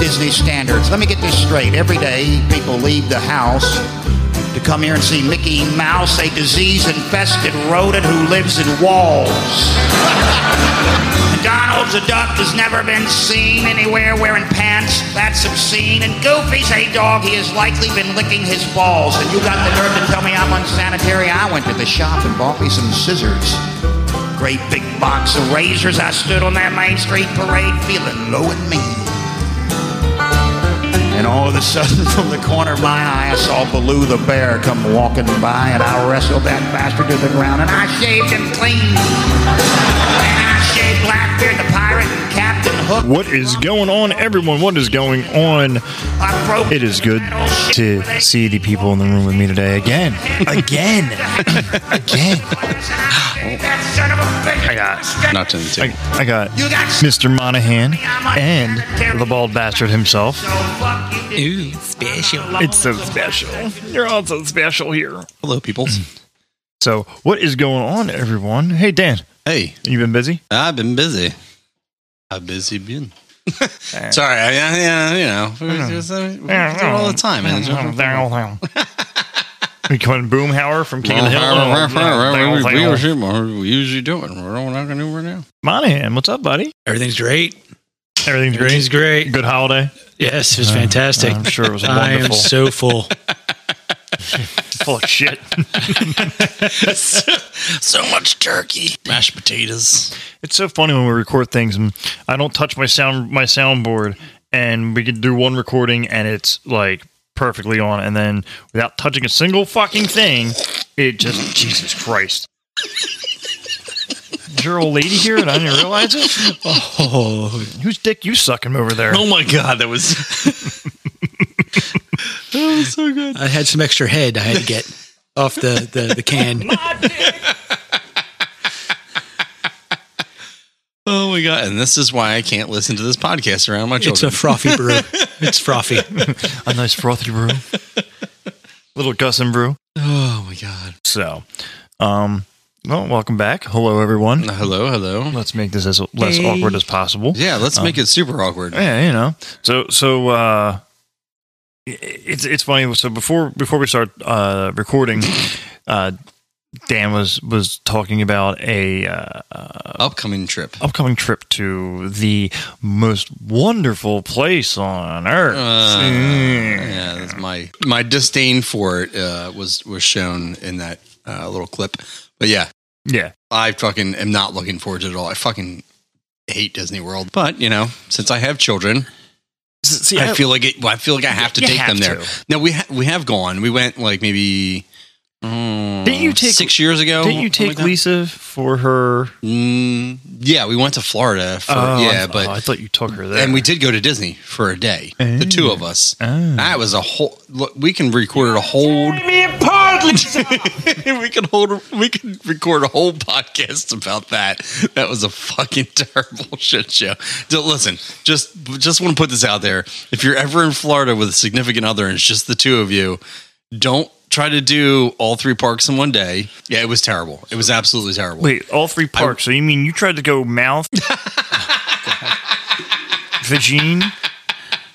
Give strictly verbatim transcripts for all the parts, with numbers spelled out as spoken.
Disney standards. Let me get this straight. Every day, people leave the house to come here and see Mickey Mouse, a disease-infested rodent who lives in walls. Donald's a duck has never been seen anywhere wearing pants. That's obscene. And Goofy's a dog. He has likely been licking his balls. And you got the nerve to tell me I'm unsanitary? I went to the shop and bought me some scissors. Great big box of razors. I stood on that Main Street parade feeling low and mean. And all of a sudden, from the corner of my eye, I saw Baloo the bear come walking by, and I wrestled that bastard to the ground, and I shaved him clean. And I shaved Blackbeard the pirate and Captain Hook. What is going on, everyone? What is going on? It is good to see the people in the room with me today again. Again. Again. I got, not I, I got Mister Monahan and the bald bastard himself. Ooh, special. It's so special. You're all so special here. Hello, people. So, what is going on, everyone? Hey, Dan. Hey. You been busy? I've been busy. I've busy been. Sorry. I, I, you know, we do it all the time. Man. We call Boomhauer from King of the Hill. We usually do it. We're not going to do it right now. Monahan, what's up, buddy? Everything's great. Everything's great. Everything's great. Good holiday. Yes, it was uh, fantastic. I'm sure it was wonderful. I am so full. Full of shit. so, so much turkey, mashed potatoes. It's so funny when we record things and I don't touch my sound my soundboard, and we can do one recording and it's like perfectly on, and then without touching a single fucking thing, it just Jesus Christ. Your old lady here, and I didn't realize it. Oh, whose dick you sucking over there? Oh my god, that was that was so good. I had some extra head I had to get off the the, the can. Oh my god! And this is why I can't listen to this podcast around my children. It's a frothy brew. It's frothy, a nice frothy brew. Little Gus and brew. Oh my god! So, um. Well, welcome back. Hello, everyone. Hello, hello. Let's make this as less hey. awkward as possible. Yeah, let's um, make it super awkward. Yeah, you know. So, so uh, it's it's funny. So before before we start uh, recording, uh, Dan was was talking about a uh, upcoming trip, upcoming trip to the most wonderful place on earth. Uh, mm. Yeah, that's my my disdain for it uh, was was shown in that uh, little clip. But yeah, yeah, I fucking am not looking forward to it at all. I fucking hate Disney World, but you know, since I have children, See, I, I feel like it. Well, I feel like I have to take them to. there. No, we ha- we have gone. We went like maybe um, didn't you take, six years ago. Didn't you take like Lisa for her? Mm, yeah, we went to Florida. For, oh, yeah, I, but oh, I thought you took her there, and we did go to Disney for a day. Oh. The two of us. Oh. That was a whole. Look, we can record a whole. we can hold. We can record a whole podcast about that. That was a fucking terrible shit show. Listen, just just want to put this out there. If you're ever in Florida with a significant other and it's just the two of you, don't try to do all three parks in one day. Yeah, it was terrible. It was absolutely terrible. Wait, all three parks? I, so you mean you tried to go mouth, vagine,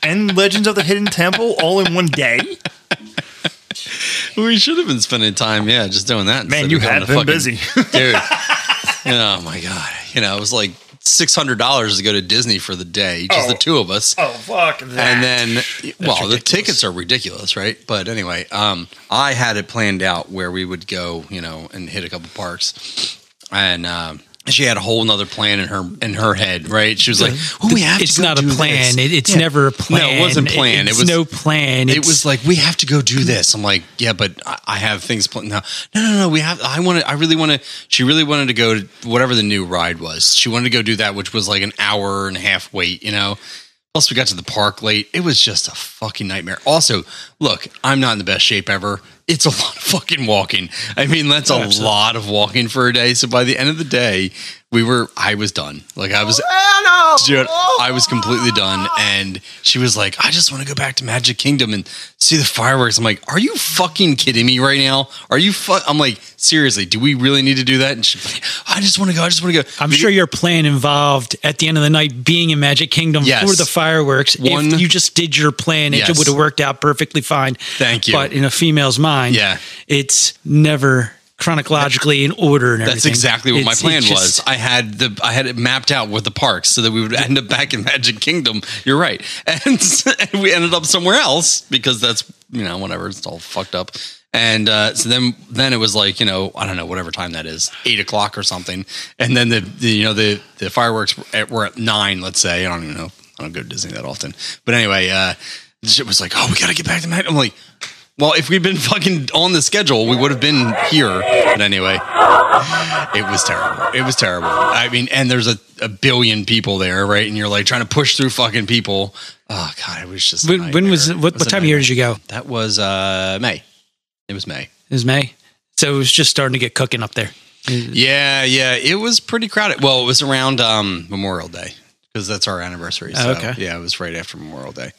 and Legends of the Hidden Temple all in one day? We should have been spending time, yeah, just doing that. Man, you had been fucking busy. Dude. Oh, my God. You know, it was like six hundred dollars to go to Disney for the day, just oh, the two of us. Oh, fuck that. And then, That's well, ridiculous. The tickets are ridiculous, right? But anyway, um, I had it planned out where we would go, you know, and hit a couple parks. And um, she had a whole nother plan in her in her head, right? She was like, well, we have it's to go not do a plan. It, it's yeah. never a plan. No, it wasn't planned. It, it was no plan. It it's, was like, we have to go do this. I'm like, yeah, but I, I have things planned. No, no, no, no. We have, I want to, I really want to, she really wanted to go to whatever the new ride was. She wanted to go do that, which was like an hour and a half wait, you know? Plus, we got to the park late. It was just a fucking nightmare. Also, look, I'm not in the best shape ever. it's a lot of fucking walking. I mean, that's yeah, a absolutely. lot of walking for a day. So by the end of the day, we were, I was done. Like I was, oh, no. dude, I was completely done. And she was like, I just want to go back to Magic Kingdom and see the fireworks. I'm like, are you fucking kidding me right now? Are you fu-? I'm like, seriously, do we really need to do that? And she's like, I just want to go. I just want to go. I'm but sure it, your plan involved at the end of the night being in Magic Kingdom yes. for the fireworks. One, if you just did your plan, it yes. would have worked out perfectly fine. Thank you. But in a female's mind, yeah. it's never chronologically in order and everything. That's exactly what it's, my plan just, was. I had the I had it mapped out with the parks so that we would end up back in Magic Kingdom. You're right. And, and we ended up somewhere else because that's, you know, whatever. It's all fucked up. And uh, so then, then it was like, you know, I don't know, whatever time that is, eight o'clock or something. And then the, the you know, the, the fireworks were at, were at nine, let's say. I don't even know. I don't go to Disney that often. But anyway, uh, shit was like, oh, we got to get back to Magic. I'm like, well, if we'd been fucking on the schedule, we would have been here. But anyway, it was terrible. It was terrible. I mean, and there's a, a billion people there, right? And you're like trying to push through fucking people. Oh, God, it was just. When, when was it? What, it was what time of year did you go? That was uh, May. It was May. It was May. So it was just starting to get cooking up there. Yeah, yeah. It was pretty crowded. Well, it was around um, Memorial Day because that's our anniversary. So, oh, okay. Yeah, it was right after Memorial Day.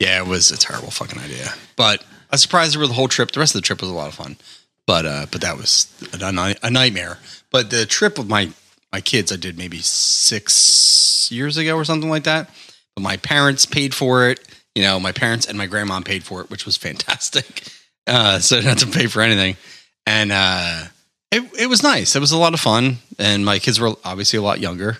Yeah, it was a terrible fucking idea. But I was surprised over the whole trip. The rest of the trip was a lot of fun, but uh, but that was a, a nightmare. But the trip with my, my kids, I did maybe six years ago or something like that. But my parents paid for it. You know, my parents and my grandma paid for it, which was fantastic. Uh, so I didn't have to pay for anything, and uh, it it was nice. It was a lot of fun, and my kids were obviously a lot younger,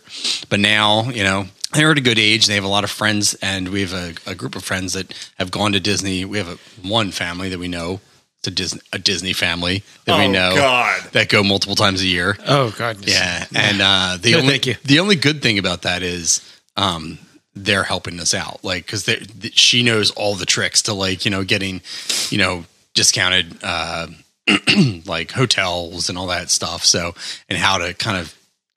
but now you know. They're at a good age. They have a lot of friends, and we have a, a group of friends that have gone to Disney. We have a, one family that we know. It's a Disney, a Disney family that oh, we know God. that go multiple times a year. Oh, God. Yeah. And uh, the, no, only, thank you. the only good thing about that is um, they're helping us out. Like, because th- she knows all the tricks to, like, you know, getting, you know, discounted, uh, like, hotels and all that stuff. So, and how to kind of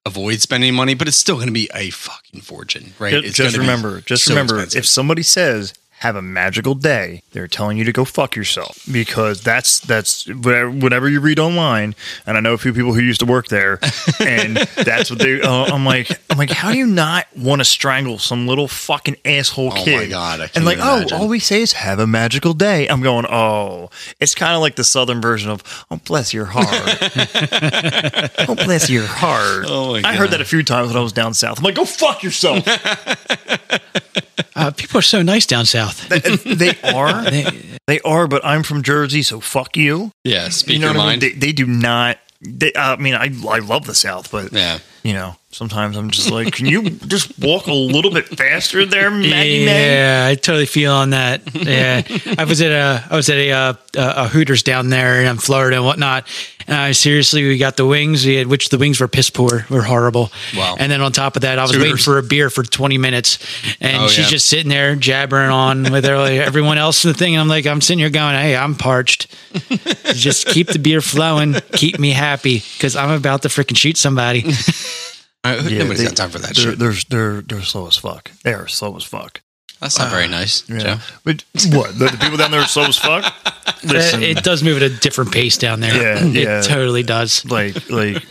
avoid spending money, but it's still going to be a fucking fortune, right? Just, it's just remember, just so remember, expensive. If somebody says "have a magical day," they're telling you to go fuck yourself, because that's that's whatever, whatever you read online. And I know a few people who used to work there, and that's what they. Uh, I'm like, I'm like, how do you not want to strangle some little fucking asshole kid? Oh my God! I can't and like, imagine. Oh, all we say is "have a magical day." I'm going, oh, it's kind of like the Southern version of "oh, bless your heart." Oh, bless your heart. Oh my God. I heard that a few times when I was down south. I'm like, go fuck yourself. Uh, people are so nice down south. They, they are. They, they are, but I'm from Jersey, so fuck you. Yeah, speak you know your mind. I mean? they, they do not. They, I mean, I I love the South, but, yeah. you know, sometimes I'm just like, can you just walk a little bit faster there, Maggie? Yeah, Mag? I totally feel on that. Yeah, I was at a I was at a, a, a Hooters down there in Florida and whatnot. And I seriously, we got the wings. We had which the wings were piss poor, were horrible. Wow. And then on top of that, I was Hooters. waiting for a beer for twenty minutes, and oh, she's yeah. just sitting there jabbering on with her, like, everyone else in the thing. And I'm like, I'm sitting here going, hey, I'm parched. Just keep the beer flowing, keep me happy, because I'm about to freaking shoot somebody. Uh, yeah, nobody's they, got time for that they're, shit. They're, they're, they're slow as fuck. They are slow as fuck. That's not uh, very nice, yeah. Joe. But what? The, the people down there are slow as fuck? Listen. It, it does move at a different pace down there. Yeah, it yeah. totally does. Like, like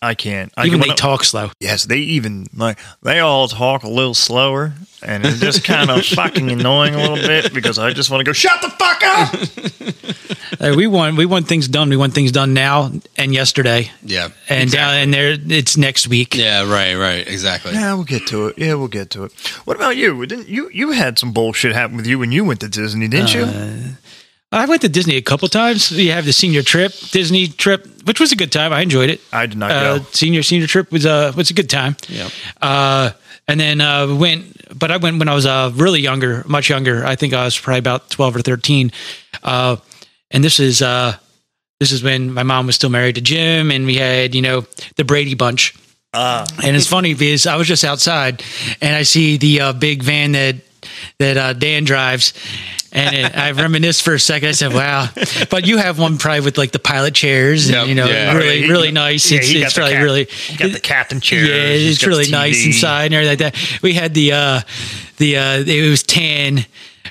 I can't. I even can, they talk I, slow. Yes, they even, like, they all talk a little slower, and it's just kind of fucking annoying a little bit, because I just want to go, shut the fuck up! Like we want we want things done. We want things done now and yesterday. Yeah, and exactly. down and there it's next week. Yeah, right, right, exactly. Yeah, we'll get to it. Yeah, we'll get to it. What about you? Didn't you you had some bullshit happen with you when you went to Disney, didn't uh, you? I went to Disney a couple times. You have the senior trip, Disney trip, which was a good time. I enjoyed it. I did not uh, go. Senior senior trip was a uh, was a good time. Yeah. Uh, and then uh, went, but I went when I was uh, really younger, much younger. I think I was probably about twelve or thirteen. Uh, And this is uh, this is when my mom was still married to Jim, and we had, you know, the Brady Bunch. Uh. And it's funny because I was just outside, and I see the uh, big van that that uh, Dan drives, And it, I reminisced for a second. I said, wow. But you have one probably with like the pilot chairs and, yep, you know, yeah. really, he, really nice. Yeah, it's it's probably cap, really, got the captain chairs. Yeah, it's really nice inside and everything like that. We had the, uh, the, uh, it was tan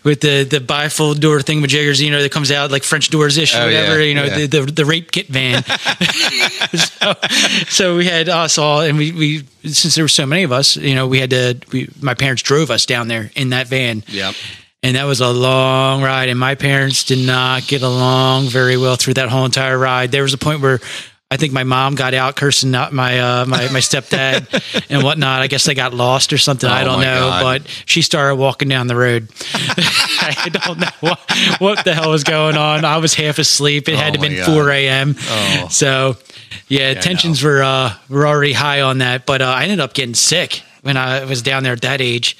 with the, the bifold door thing with jiggers, you know, that comes out like French doors ish or oh, whatever, yeah, you know, yeah. the, the, the rape kit van. so, so we had us all, and we, we, since there were so many of us, you know, we had to, we, my parents drove us down there in that van. Yeah. And that was a long ride, and my parents did not get along very well through that whole entire ride. There was a point where I think my mom got out cursing out my uh, my, my stepdad and whatnot. I guess they got lost or something. Oh, I don't know. God. But she started walking down the road. I don't know what, what the hell was going on. I was half asleep. It had oh to been God. four a.m. Oh. So, yeah, yeah tensions were uh, were already high on that. But uh, I ended up getting sick when I was down there at that age.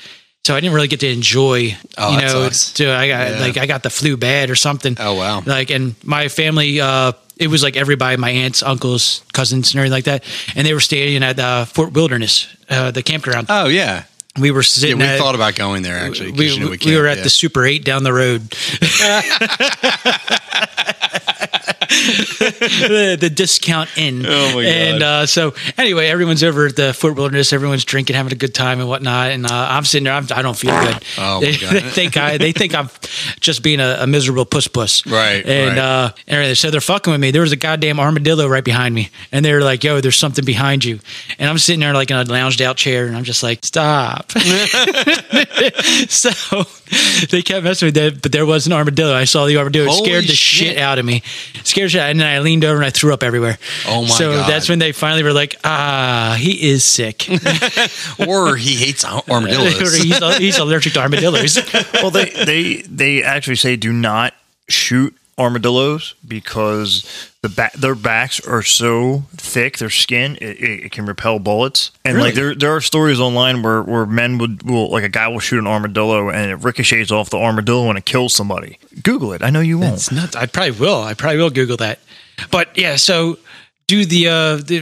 So I didn't really get to enjoy, oh, you know, so I got yeah. like, I got the flu bad or something. Oh, wow. Like, and my family, uh, it was like everybody, my aunts, uncles, cousins, and everything like that. And they were staying at uh, Fort Wilderness, uh, the campground. Oh, yeah. We were sitting yeah, we at, thought about going there, actually. We, you know, we, we were at yeah. the Super eight down the road. the, the discount inn. Oh, my God. And uh, so, anyway, everyone's over at the Fort Wilderness. Everyone's drinking, having a good time and whatnot. And uh, I'm sitting there. I'm, I don't feel good. Oh, my they, God. they, think I, they think I'm just being a, a miserable puss-puss. Right, and, right. Uh, and so, they're fucking with me. There was a goddamn armadillo right behind me. And they were like, yo, there's something behind you. And I'm sitting there like in a lounged-out chair, and I'm just like, stop. So they kept messing with that, but there was an armadillo. I saw the armadillo. It scared the shit. shit out of me. It scared shit. And then I leaned over and I threw up everywhere. Oh my so God. So that's when they finally were like, ah, he is sick. Or he hates armadillos. Or he's, he's allergic to armadillos. Well, they, they, they actually say do not shoot armadillos because the back, their backs are so thick, their skin it, it can repel bullets. And really? like there, there are stories online where, where men would will like a guy will shoot an armadillo and it ricochets off the armadillo and it kills somebody. Google it. I know you won't. That's nuts. I probably will. I probably will Google that. But yeah, so do the uh, the,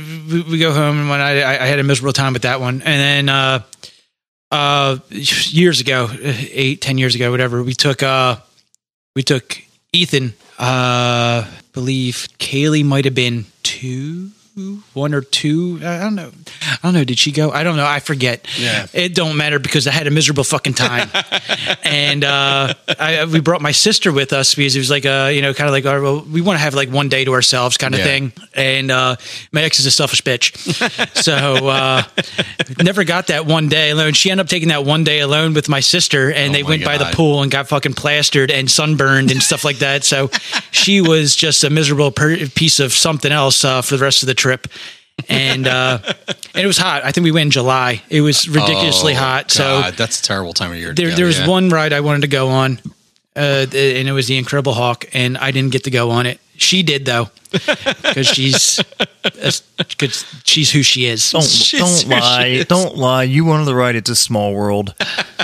we go home and when I I had a miserable time with that one, and then uh, uh, years ago, eight ten years ago, whatever, we took uh, we took. Ethan, uh, believe Kaylee might have been two, one or two. I don't know. I don't know. Did she go? I don't know. I forget. Yeah. It don't matter because I had a miserable fucking time. And uh, I, we brought my sister with us because it was like, uh, you know, kind of like, oh, well, we want to have like one day to ourselves kind of yeah. thing. And uh, my ex is a selfish bitch. So uh, never got that one day alone. She ended up taking that one day alone with my sister, and oh they went God. by the pool and got fucking plastered and sunburned and stuff like that. So she was just a miserable per- piece of something else uh, for the rest of the trip. And uh, and it was hot. I think we went in July. It was ridiculously oh, hot. God, so that's a terrible time of year. There, go, there was yeah. one ride I wanted to go on, uh, and it was the Incredible Hulk, and I didn't get to go on it. She did though, because she's cause she's who she is. Don't, don't lie, is. don't lie. You wanted to ride It's a Small World.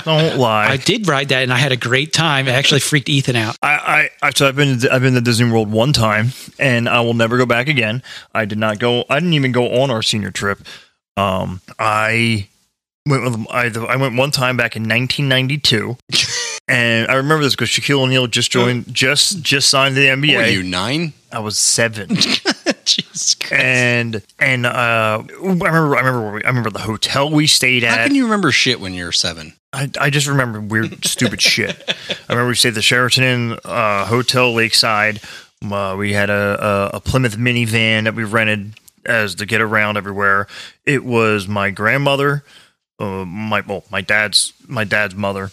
Don't lie. I did ride that, and I had a great time. It actually freaked Ethan out. I, I so I've been I've been to Disney World one time, and I will never go back again. I did not go. I didn't even go on our senior trip. Um, I went with I, I went one time back in nineteen ninety-two. And I remember this because Shaquille O'Neal just joined, oh. just just signed to the N B A. Were you nine? I was seven. Jesus Christ! And and uh, I remember I remember we, I remember the hotel we stayed at. How can you remember shit when you're seven? I, I just remember weird, stupid shit. I remember we stayed at the Sheraton Inn uh, Hotel Lakeside. Uh, we had a, a a Plymouth minivan that we rented as to get around everywhere. It was my grandmother, uh, my well, my dad's my dad's mother.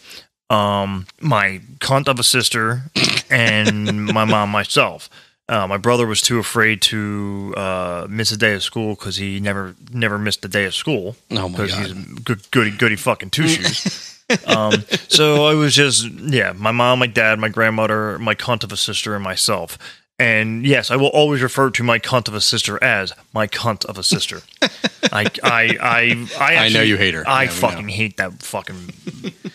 Um, my cunt of a sister and my mom, myself. Uh, my brother was too afraid to uh, miss a day of school because he never never missed a day of school. Oh my God! Because he's a good goody goody fucking two shoes. um, so I was just yeah, my mom, my dad, my grandmother, my cunt of a sister, and myself. And yes, I will always refer to my cunt of a sister as my cunt of a sister. I, I, I, I, actually, I know you hate her. I yeah, fucking hate that fucking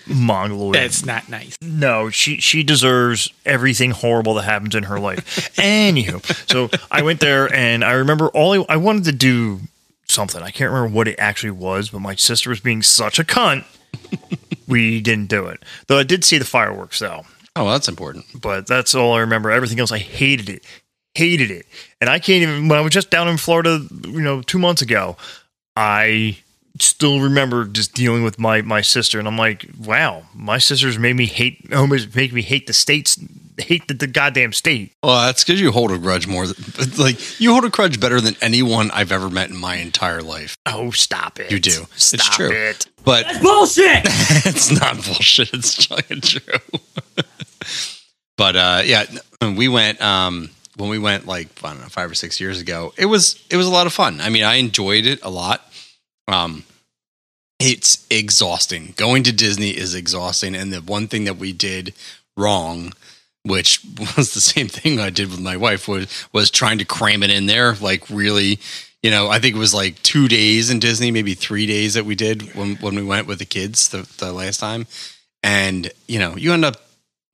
mongoloid. That's not nice. No, she, she deserves everything horrible that happens in her life. Anywho, so I went there and I remember all I, I wanted to do something. I can't remember what it actually was, but my sister was being such a cunt. We didn't do it. Though I did see the fireworks though. Oh, well, that's important. But that's all I remember. Everything else, I hated it. Hated it. And I can't even, when I was just down in Florida, you know, two months ago, I still remember just dealing with my, my sister. And I'm like, wow, my sisters made me hate, almost make me hate the states, hate the, the goddamn state. Well, that's because you hold a grudge more. Than, like, you hold a grudge better than anyone I've ever met in my entire life. Oh, stop it. You do. Stop it's true. It. But that's bullshit. It's not bullshit. It's fucking true. But, uh, yeah, we went, um, when we went like, I don't know, five or six years ago, it was, it was a lot of fun. I mean, I enjoyed it a lot. Um, it's exhausting. Going to Disney is exhausting. And the one thing that we did wrong, which was the same thing I did with my wife, was, was trying to cram it in there. Like really, you know, I think it was like two days in Disney, maybe three days that we did when, when we went with the kids the, the last time. And, you know, you end up,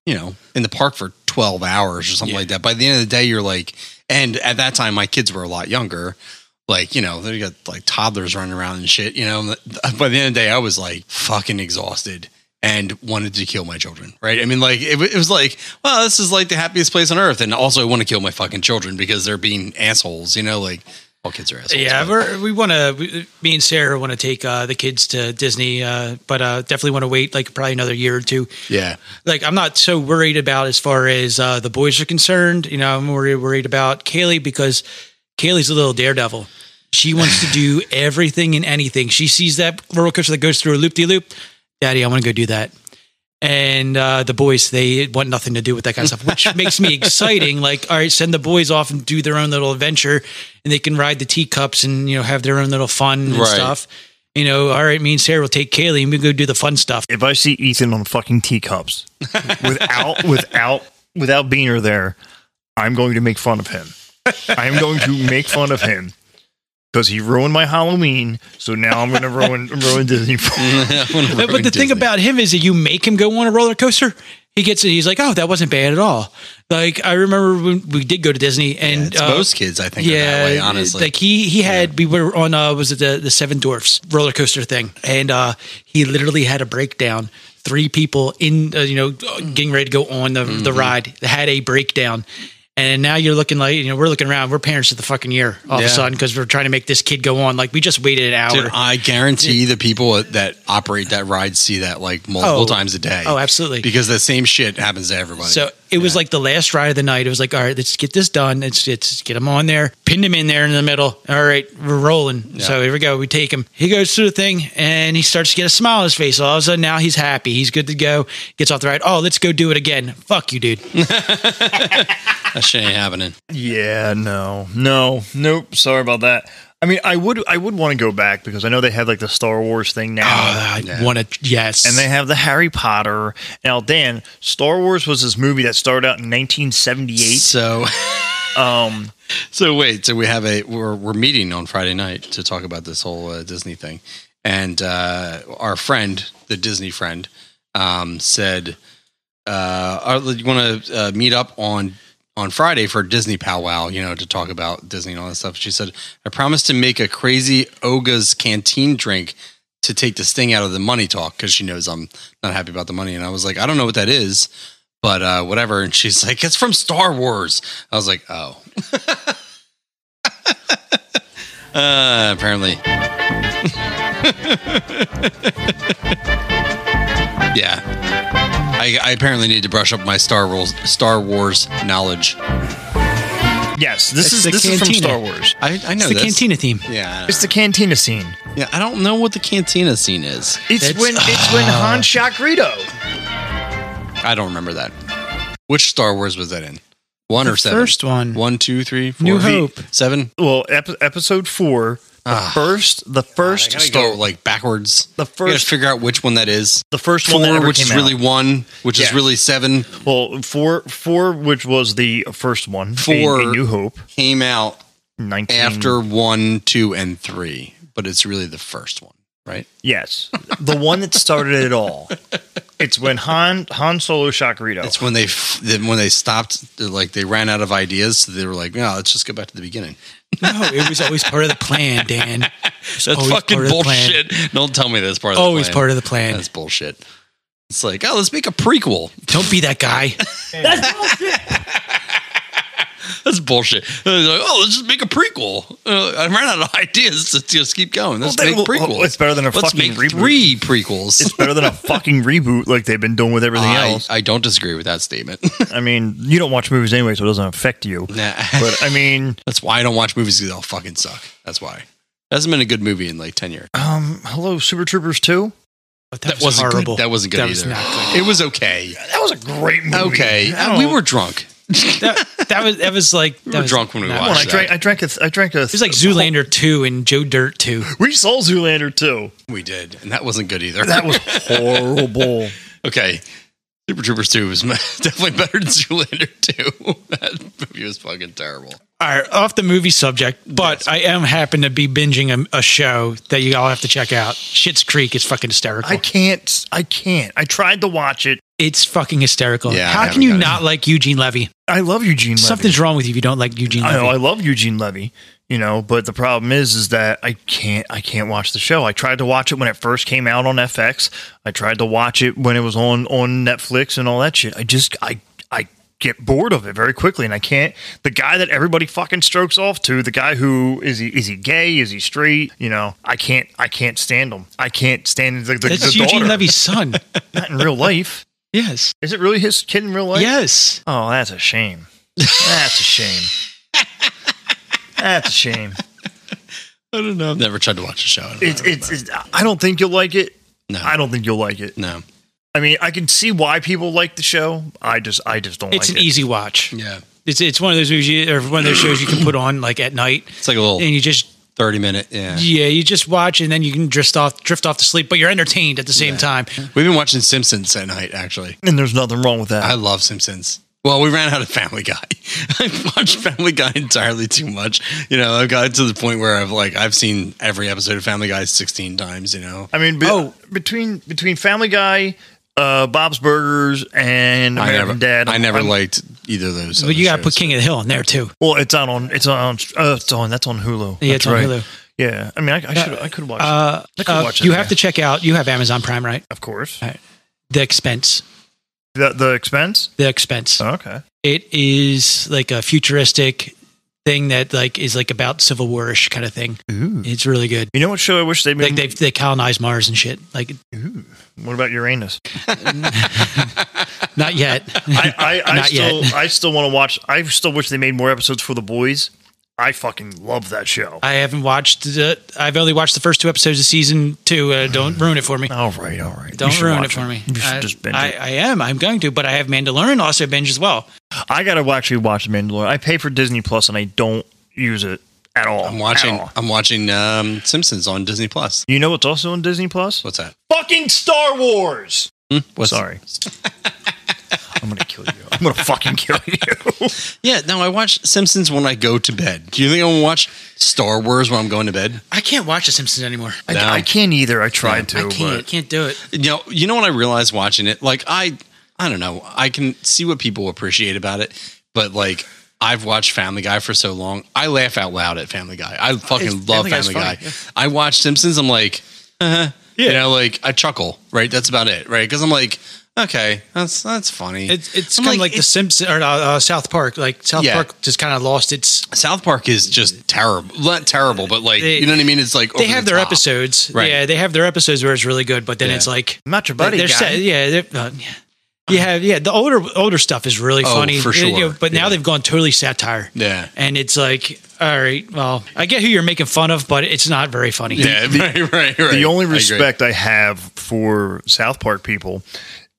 you know, in the park for twelve hours or something yeah. like that. By the end of the day, you're like, and at that time, my kids were a lot younger. Like, you know, they got like toddlers running around and shit, you know, by the end of the day, I was like fucking exhausted and wanted to kill my children. Right. I mean, like it, it was like, well, this is like the happiest place on earth. And also I want to kill my fucking children because they're being assholes, you know, like all kids are assholes. Yeah. But. We're, we want to, me and Sarah want to take uh, the kids to Disney, uh, but uh, definitely want to wait like probably another year or two. Yeah. Like I'm not so worried about as far as uh, the boys are concerned, you know, I'm more worried about Kaylee because Kaylee's a little daredevil. She wants to do everything and anything. She sees that roller coaster that goes through a loop-de-loop. Daddy, I want to go do that. And uh, the boys, they want nothing to do with that kind of stuff, which makes me exciting. Like, all right, send the boys off and do their own little adventure, and they can ride the teacups and, you know, have their own little fun and right. stuff. You know, all right, me and Sarah will take Kaylee and we go do the fun stuff. If I see Ethan on fucking teacups without without without Beaner there, I'm going to make fun of him. I'm going to make fun of him because he ruined my Halloween. So now I'm going to ruin ruin Disney. ruin but the Disney. Thing about him is that you make him go on a roller coaster. He gets it. He's like, oh, that wasn't bad at all. Like I remember when we did go to Disney, and yeah, it's uh, most kids, I think, yeah, are that way, honestly, like he he had. Yeah. We were on uh, was it the the Seven Dwarfs roller coaster thing, and uh, he literally had a breakdown. Three people in, uh, you know, getting ready to go on the mm-hmm. the ride had a breakdown. And now you're looking like, you know, we're looking around. We're parents of the fucking year all yeah. of a sudden because we're trying to make this kid go on. Like, we just waited an hour. Dude, I guarantee the people that operate that ride see that, like, multiple oh. times a day. Oh, absolutely. Because the same shit happens to everybody. So it yeah. was like the last ride of the night. It was like, all right, let's get this done. Let's, let's get him on there. Pinned him in there in the middle. All right, we're rolling. Yeah. So here we go. We take him. He goes through the thing, and he starts to get a smile on his face. All of a sudden, now he's happy. He's good to go. Gets off the ride. Oh, let's go do it again. Fuck you, dude. That shit ain't happening. Yeah, no, no, nope. Sorry about that. I mean, I would, I would want to go back because I know they have like the Star Wars thing now. Oh, I want to, yes. And they have the Harry Potter. Now, Dan, Star Wars was this movie that started out in nineteen seventy-eight. So, um, so wait, so we have a we're we're meeting on Friday night to talk about this whole uh, Disney thing, and uh, our friend, the Disney friend, um, said, uh, "You want to uh, meet up on." on Friday for Disney powwow, you know, to talk about Disney and all that stuff. She said, I promised to make a crazy Oga's canteen drink to take the sting out of the money talk. Cause she knows I'm not happy about the money. And I was like, I don't know what that is, but uh, whatever. And she's like, it's from Star Wars. I was like, oh, uh, apparently. Yeah. I, I apparently need to brush up my Star Wars Star Wars knowledge. Yes, this it's is this cantina. Is from Star Wars. I, I know it's the this. Cantina theme. Yeah, it's the cantina scene. Yeah, I don't know what the cantina scene is. It's, it's when uh, it's when Han shot Greedo. I don't remember that. Which Star Wars was that in? One the or seven? First one. One, two, three, four. New Hope. Seven. Well, ep- episode four. The ah, first, the first, God, I gotta go, like backwards. The first, you gotta figure out which one that is. The first four, one, that ever which came is really out. One, which yeah. is really seven. Well, four, four, which was the first one. Four, a, a New Hope came out nineteen after one, two, and three, but it's really the first one, right? Yes, the one that started it all. It's when Han Han Solo shot Greedo. It's when they when they stopped, like they ran out of ideas. So they were like, "No, let's just go back to the beginning." No, it was always part of the plan, Dan. That's fucking bullshit. Don't tell me that's part of the plan. Always part of the plan. That's bullshit. It's like, oh, let's make a prequel. Don't be that guy. That's bullshit. That's bullshit. Like, oh, let's just make a prequel. Uh, I ran out of ideas. Let's just keep going. Let's well, make prequels. Well, it's better than a let's fucking make reboot. Three prequels. It's better than a fucking reboot, like they've been doing with everything I, else. I don't disagree with that statement. I mean, you don't watch movies anyway, so it doesn't affect you. Nah. But I mean, that's why I don't watch movies, because they'll fucking suck. That's why. That hasn't been a good movie in like ten years. Um, hello, Super Troopers two. But that, that was wasn't horrible. Good. That wasn't good that either. Was good. It was okay. That was a great movie. Okay, uh, we were drunk. that, that was that was like that we were was drunk when we watched one. I drank. That. I drank. A, I drank a. It was like Zoolander two and Joe Dirt two. We saw Zoolander two. We did, and that wasn't good either. That was horrible. Okay, Super Troopers two was definitely better than Zoolander two. That movie was fucking terrible. All right, off the movie subject, but yes. I am happen to be binging a, a show that you all have to check out. Schitt's Creek is fucking hysterical. I can't. I can't. I tried to watch it. It's fucking hysterical. Yeah, how can you not it. like Eugene Levy? I love Eugene Levy. Something's wrong with you if you don't like Eugene Levy. I know, I love Eugene Levy, you know, but the problem is is that I can't I can't watch the show. I tried to watch it when it first came out on F X. I tried to watch it when it was on, on Netflix and all that shit. I just I I get bored of it very quickly, and I can't. The guy that everybody fucking strokes off to, the guy who is he? Is he gay? Is he straight? You know, I can't. I can't stand him. I can't stand the, the, That's the daughter. Eugene Levy's son. Not in real life. Yes. Is it really his kid in real life? Yes. Oh, that's a shame. That's a shame. That's a shame. I don't know. I've never tried to watch the show. I don't, it's, it's, it's, I don't think you'll like it. No. I don't think you'll like it. No. I mean, I can see why people like the show. I just, I just don't. It's like it. It's an easy watch. Yeah, it's it's one of those movies you, or one of those shows you can put on like at night. It's like a little, and you just thirty minute. Yeah, yeah, you just watch, and then you can drift off, drift off to sleep, but you're entertained at the same yeah. time. We've been watching Simpsons at night, actually, and there's nothing wrong with that. I love Simpsons. Well, we ran out of Family Guy. I've watched Family Guy entirely too much. You know, I've gotten to the point where I've like I've seen every episode of Family Guy sixteen times. You know, I mean, be- oh, between between Family Guy. Uh, Bob's Burgers and American I never, Dad. I never I'm, liked either of those. But you got to put King of the Hill in there too. Well, it's on on it's on uh, it's on that's on Hulu. Yeah, that's it's right. on Hulu. Yeah, I mean, I, I should I could watch. Uh, it. I could uh, watch you it, have yeah. to check out. You have Amazon Prime, right? Of course. Right. The Expanse. The The Expanse. The Expanse. Oh, okay. It is like a futuristic thing that like is like about Civil War-ish kind of thing. Ooh. It's really good. You know what show I wish they made? Like they they colonized Mars and shit. Like, ooh. What about Uranus? Not yet. I, I, I Not still yet. I still want to watch. I still wish they made more episodes for the boys. I fucking love that show. I haven't watched the. I've only watched the first two episodes of season two. Uh, don't ruin it for me. All right, all right. Don't ruin it for it. me. You should I, just binge I, it. I, I am. I'm going to, but I have Mandalorian also binge as well. I gotta actually watch Mandalorian. I pay for Disney Plus and I don't use it at all. I'm watching. All. I'm watching um, Simpsons on Disney Plus. You know what's also on Disney Plus? What's that? Fucking Star Wars. Hmm? What's Sorry. I'm gonna kill you. I'm gonna fucking kill you. Yeah, no, I watch Simpsons when I go to bed. Do you think I'm gonna watch Star Wars when I'm going to bed? I can't watch The Simpsons anymore. I, no. I can't either. I tried yeah, to. I can't. But. Can't do it. You know. You know what I realized watching it? Like I, I don't know. I can see what people appreciate about it, but like I've watched Family Guy for so long, I laugh out loud at Family Guy. I fucking it's, love Family, Family Guy. Yeah. I watch Simpsons. I'm like, uh huh. Yeah. You know, like I chuckle. Right. That's about it. Right. Because I'm like. Okay, that's that's funny. It, it's kind of like, like it, the Simpsons or uh, South Park. Like South yeah. Park just kind of lost its. South Park is just terrible. Not terrible, but like they, you know what I mean. It's like they over have the their top. episodes. Right. Yeah, they have their episodes where it's really good, but then yeah. it's like I'm not your buddy. They're, guy. Set, yeah, they're, uh, yeah. You have yeah. The older older stuff is really oh, funny for sure. It, you know, but now yeah. they've gone totally satire. Yeah, and it's like all right. Well, I get who you're making fun of, but it's not very funny. Yeah, the, right, right, right. The only respect I, I have for South Park people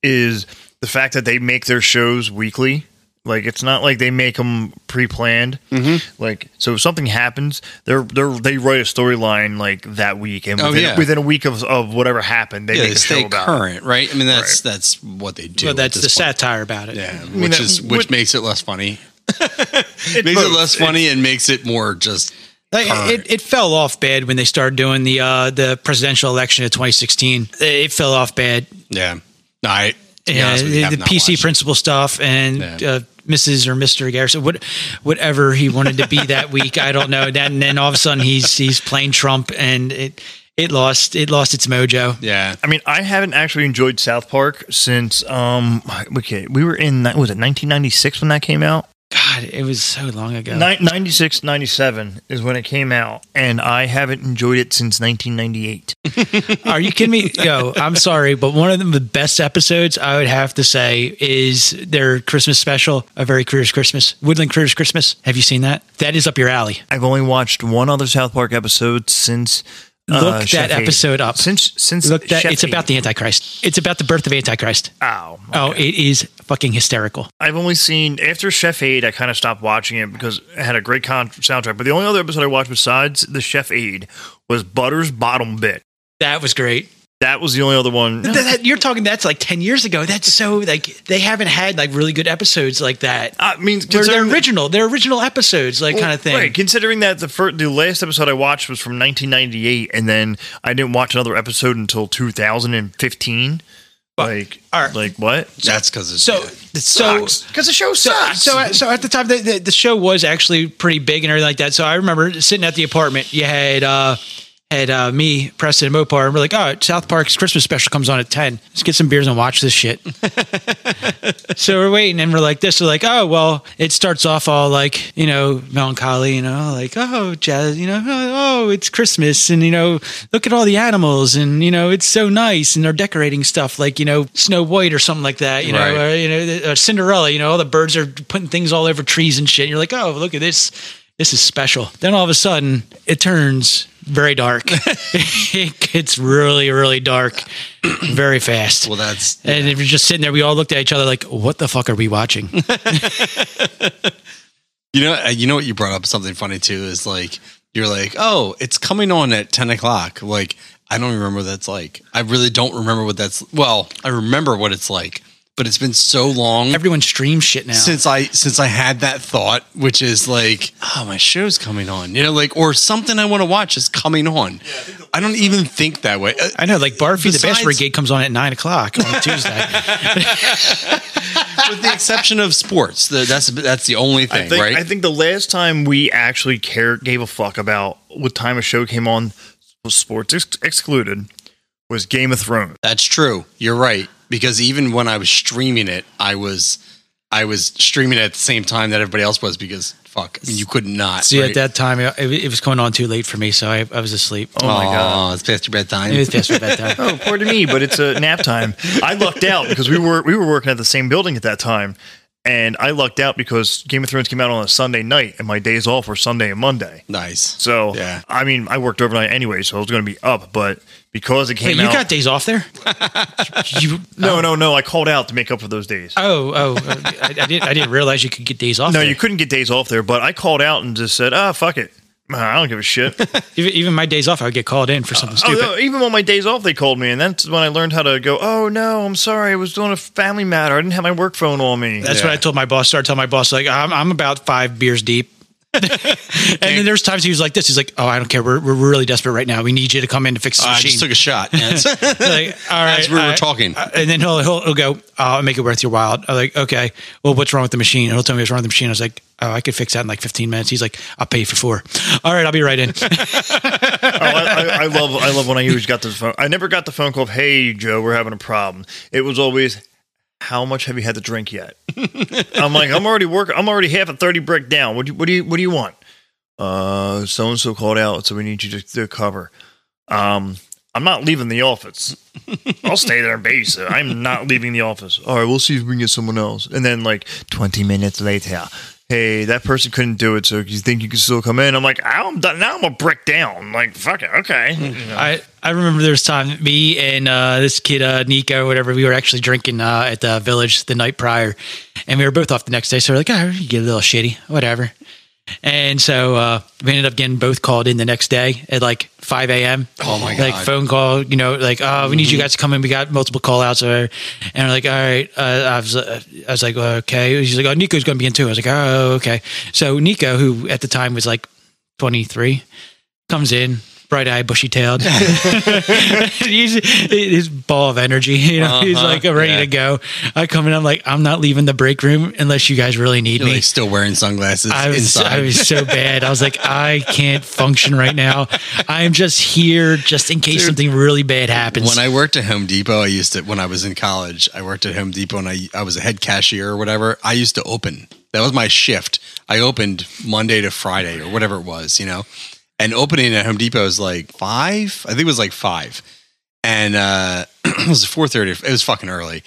is the fact that they make their shows weekly. Like it's not like they make them pre-planned. Mm-hmm. Like so, if something happens, they're they're they write a storyline like that week, and within, oh, yeah. within a week of, of whatever happened, they yeah, make they a stay show about current, it. Right? I mean, that's right. that's what they do. Well, that's the point. Satire about it, yeah. I mean, which that, is which what, makes it less funny. it makes both. it less funny it, and makes it more just. Like, it, it fell off bad when they started doing the uh, the presidential election of twenty sixteen. It fell off bad. Yeah. No, I, yeah, the, the P C principal stuff and yeah. uh, Missus or Mister Garrison, what, whatever he wanted to be that week, I don't know. That, and then all of a sudden he's he's playing Trump, and it It lost. It lost its mojo. Yeah. I mean, I haven't actually enjoyed South Park since. Um. Okay, we were in. Was it nineteen ninety-six when that came out? God, it was so long ago. Ni- ninety-six, ninety-seven is when it came out, and I haven't enjoyed it since nineteen ninety-eight. Are you kidding me? Yo, I'm sorry, but one of the best episodes I would have to say is their Christmas special, A Very Career's Christmas. Woodland Career's Christmas. Have you seen that? That is up your alley. I've only watched one other South Park episode since... Look uh, that Chef episode eight. Up. Since since Look that, it's eight. About the Antichrist. It's about the birth of Antichrist. Oh. Okay. Oh, it is fucking hysterical. I've only seen, after Chef Aid, I kind of stopped watching it because it had a great con- soundtrack. But the only other episode I watched besides the Chef Aid was Butter's Bottom Bit. That was great. That was the only other one. That, that, you're talking, that's like ten years ago. That's so, like, they haven't had, like, really good episodes like that. I mean, they're, they're original. They're original episodes, like, well, kind of thing. Right, considering that the first, the last episode I watched was from nineteen ninety-eight, and then I didn't watch another episode until two thousand fifteen. Like, right. Like what? That's because it's so it so because the show sucks. So, so, so at the time, the, the, the show was actually pretty big and everything like that. So I remember sitting at the apartment. You had, uh, Had uh, me, Preston, and Mopar, and we're like, oh, South Park's Christmas special comes on at ten. Let's get some beers and watch this shit. So we're waiting, and we're like this. We're like, oh, well, it starts off all, like, you know, melancholy, you know, like, oh, jazz, you know, oh, it's Christmas, and, you know, look at all the animals, and, you know, it's so nice, and they're decorating stuff like, you know, Snow White or something like that, you right. know, or, you know, or Cinderella, you know, all the birds are putting things all over trees and shit. And you're like, oh, look at this. This is special. Then all of a sudden, it turns... very dark. It gets really, really dark very fast. Well, that's... Yeah. And if you're just sitting there, we all looked at each other like, what the fuck are we watching? You know, you know what you brought up? Something funny, too, is like, you're like, oh, it's coming on at ten o'clock. Like, I don't remember what that's like. I really don't remember what that's... Well, I remember what it's like, but it's been so long. Everyone streams shit now. Since I since I had that thought, which is like, oh, my show's coming on. You know, like, or something I want to watch is coming on. Yeah, I don't even think that way. I know, like Barfy Besides- the Bass Brigade comes on at nine o'clock on Tuesday. With the exception of sports. The, that's that's the only thing, I think, right? I think the last time we actually cared, gave a fuck about what time a show came on, sports ex- excluded, was Game of Thrones. That's true. You're right. Because even when I was streaming it, I was I was streaming it at the same time that everybody else was because, fuck, I mean, you could not. See, right? At that time, it, it was going on too late for me, so I, I was asleep. Oh, my God. It's past your bedtime. It was past your bedtime. Oh, poor to me, but it's a nap time. I lucked out because we were we were working at the same building at that time, and I lucked out because Game of Thrones came out on a Sunday night, and my days off were Sunday and Monday. Nice. So, yeah. I mean, I worked overnight anyway, so I was going to be up, but... Because it came Wait, you out. You got days off there? you, no, no, no. I called out to make up for those days. Oh, oh. I, I, didn't, I didn't realize you could get days off no, there. No, you couldn't get days off there, but I called out and just said, ah, oh, fuck it. I don't give a shit. even, even my days off, I would get called in for something uh, stupid. Oh, no, even on my days off, they called me, and that's when I learned how to go, oh, no, I'm sorry. I was doing a family matter. I didn't have my work phone on me. That's yeah. what I told my boss. So I told my boss, like, I'm, I'm about five beers deep. And then there's times he was like this. He's like, "Oh, I don't care. We're we're really desperate right now. We need you to come in to fix the uh, machine." I just took a shot. Yeah, like, all right, as we were I, talking, I, and then he'll, he'll he'll go, oh, "I'll make it worth your while." I'm like, "Okay, well, what's wrong with the machine?" And he'll tell me what's wrong with the machine. I was like, "Oh, I could fix that in like fifteen minutes." He's like, "I'll pay you for four." All right, I'll be right in. oh, I, I, I love I love when I always got the phone. I never got the phone call of, "Hey, Joe, we're having a problem." It was always, how much have you had to drink yet? I'm like, I'm already working. I'm already half a thirty brick down. What do you, what do you, what do you want? Uh, so-and-so called out. So we need you to, to cover. Um, I'm not leaving the office. I'll stay there and babysit. I'm not leaving the office. All right, we'll see if we can get someone else. And then like twenty minutes later, hey, that person couldn't do it. So you think you can still come in? I'm like, I'm done. Now I'm a brick down. Like, fuck it. Okay. You know. I, I remember there was time me and uh, this kid, uh, Nico, whatever, we were actually drinking uh, at the Village the night prior, and we were both off the next day. So we're like, oh, you get a little shitty, whatever. And so uh, we ended up getting both called in the next day at like five a.m. Oh, my God. Like phone call, you know, like, oh, we need mm-hmm. you guys to come in. We got multiple call outs. And we're like, all right. Uh, I was uh, I was like, well, okay. She's like, oh, Nico's going to be in too. I was like, oh, okay. So Nico, who at the time was like twenty-three, comes in. bright-eyed, bushy-tailed. he's, he's ball of energy. You know, uh-huh, he's like ready yeah. to go. I come in, I'm like, I'm not leaving the break room unless you guys really need You're me. Like still wearing sunglasses I was, inside. I was so bad. I was like, I can't function right now. I am just here just in case Dude, something really bad happens. When I worked at Home Depot, I used to, when I was in college, I worked at Home Depot and I, I was a head cashier or whatever. I used to open. That was my shift. I opened Monday to Friday or whatever it was, you know? And opening at Home Depot is like five. I think it was like five. And uh, it was four thirty. It was fucking early.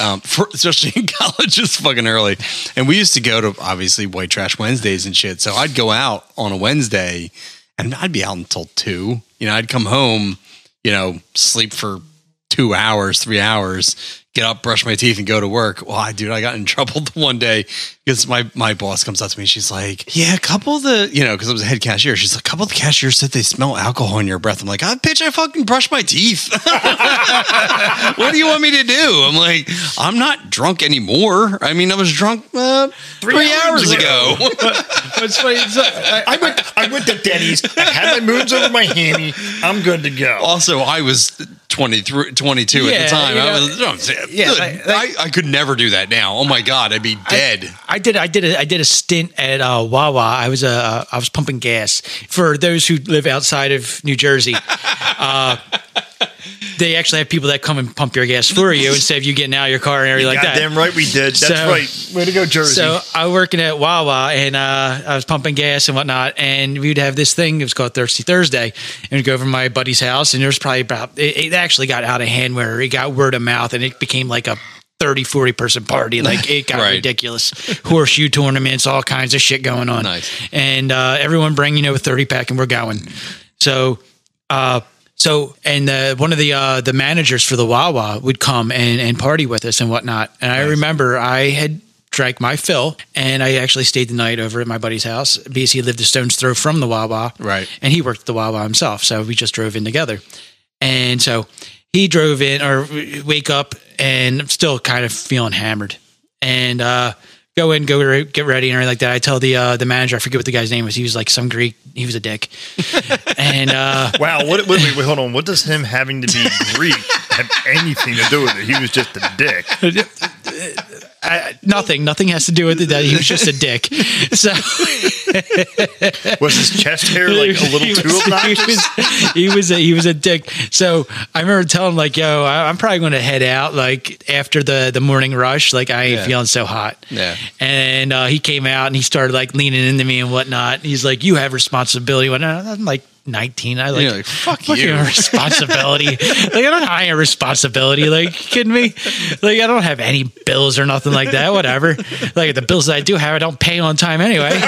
Um, for, especially in college, it's fucking early. And we used to go to, obviously, White Trash Wednesdays and shit. So I'd go out on a Wednesday, and I'd be out until two. You know, I'd come home, you know, sleep for two hours, three hours, get up, brush my teeth, and go to work. Well, I, dude, I got in trouble one day because my, my boss comes up to me. She's like, yeah, a couple of the, you know, because I was a head cashier. She's like, a couple of the cashiers said they smell alcohol in your breath. I'm like, I bitch, I fucking brush my teeth. What do you want me to do? I'm like, I'm not drunk anymore. I mean, I was drunk uh, three, three hours, hours ago. ago. It's funny, it's, I, I, went, I went to Denny's. I had my moons over my hammy. I'm good to go. Also, I was twenty-three, twenty-two yeah, at the time. You know, I was drunk. Yeah, I, I, I could never do that now. Oh my God, I'd be dead. I, I did. I did. A, I did a stint at uh, Wawa. I was uh, I was pumping gas for those who live outside of New Jersey. uh, they actually have people that come and pump your gas for you instead of you getting out of your car and everything you like that. Damn right, we did. That's so, right. Way to go, Jersey. So I was working at Wawa and uh, I was pumping gas and whatnot, and we'd have this thing. It was called Thirsty Thursday, and we'd go over to my buddy's house, and there was probably about it, it actually got out of hand where it got word of mouth, and it became like a thirty, forty person party. Like it got right. ridiculous. Horseshoe tournaments, all kinds of shit going on. Nice. And uh, everyone bring you know a thirty pack, and we're going. So. Uh, So, and uh, one of the uh, the managers for the Wawa would come and, and party with us and whatnot. And nice. I remember I had drank my fill, and I actually stayed the night over at my buddy's house because he lived a stone's throw from the Wawa. Right. And he worked at the Wawa himself, so we just drove in together. And so he drove in, or wake up, and I'm still kind of feeling hammered. And uh, go in, go re- get ready, and everything like that. I tell the uh, the manager, I forget what the guy's name was. He was like some Greek. He was a dick. And uh, wow, what? Wait, wait, wait, hold on. What does him having to be Greek have anything to do with it? He was just a dick. I, nothing. Nothing has to do with it. That he was just a dick. So was his chest hair like a little too obnoxious? He was, he was a he was a dick. So I remember telling him like, "Yo, I, I'm probably going to head out like after the, the morning rush. Like I ain't yeah. feeling so hot." Yeah. And uh, he came out and he started like leaning into me and whatnot. He's like, "You have responsibility." When I'm like nineteen, I like, yeah, like fuck, fuck you, responsibility. Like I don't hire responsibility. Like kidding me? Like I don't have any bills or nothing like that. Whatever. Like the bills that I do have, I don't pay on time anyway.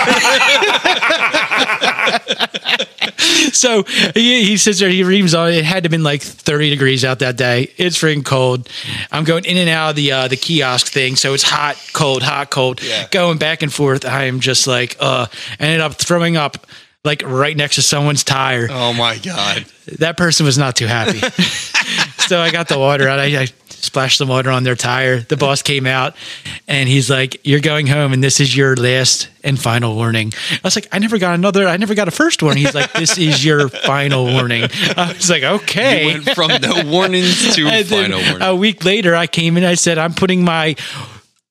So he, he sits there, he reams on. It had to have been like thirty degrees out that day. It's freaking cold. I'm going in and out of the uh, the kiosk thing, so it's hot, cold, hot, cold, yeah. going back and forth. I am just like, uh, ended up throwing up like right next to someone's tire. Oh my God, that person was not too happy. So I got the water out. I, I splashed the water on their tire. The boss came out and he's like, "You're going home and this is your last and final warning." I was like, I never got another, I never got a first warning. He's like, "This is your final warning." I was like, okay. You went from no warnings to and final warning. A week later, I came in, I said, "I'm putting my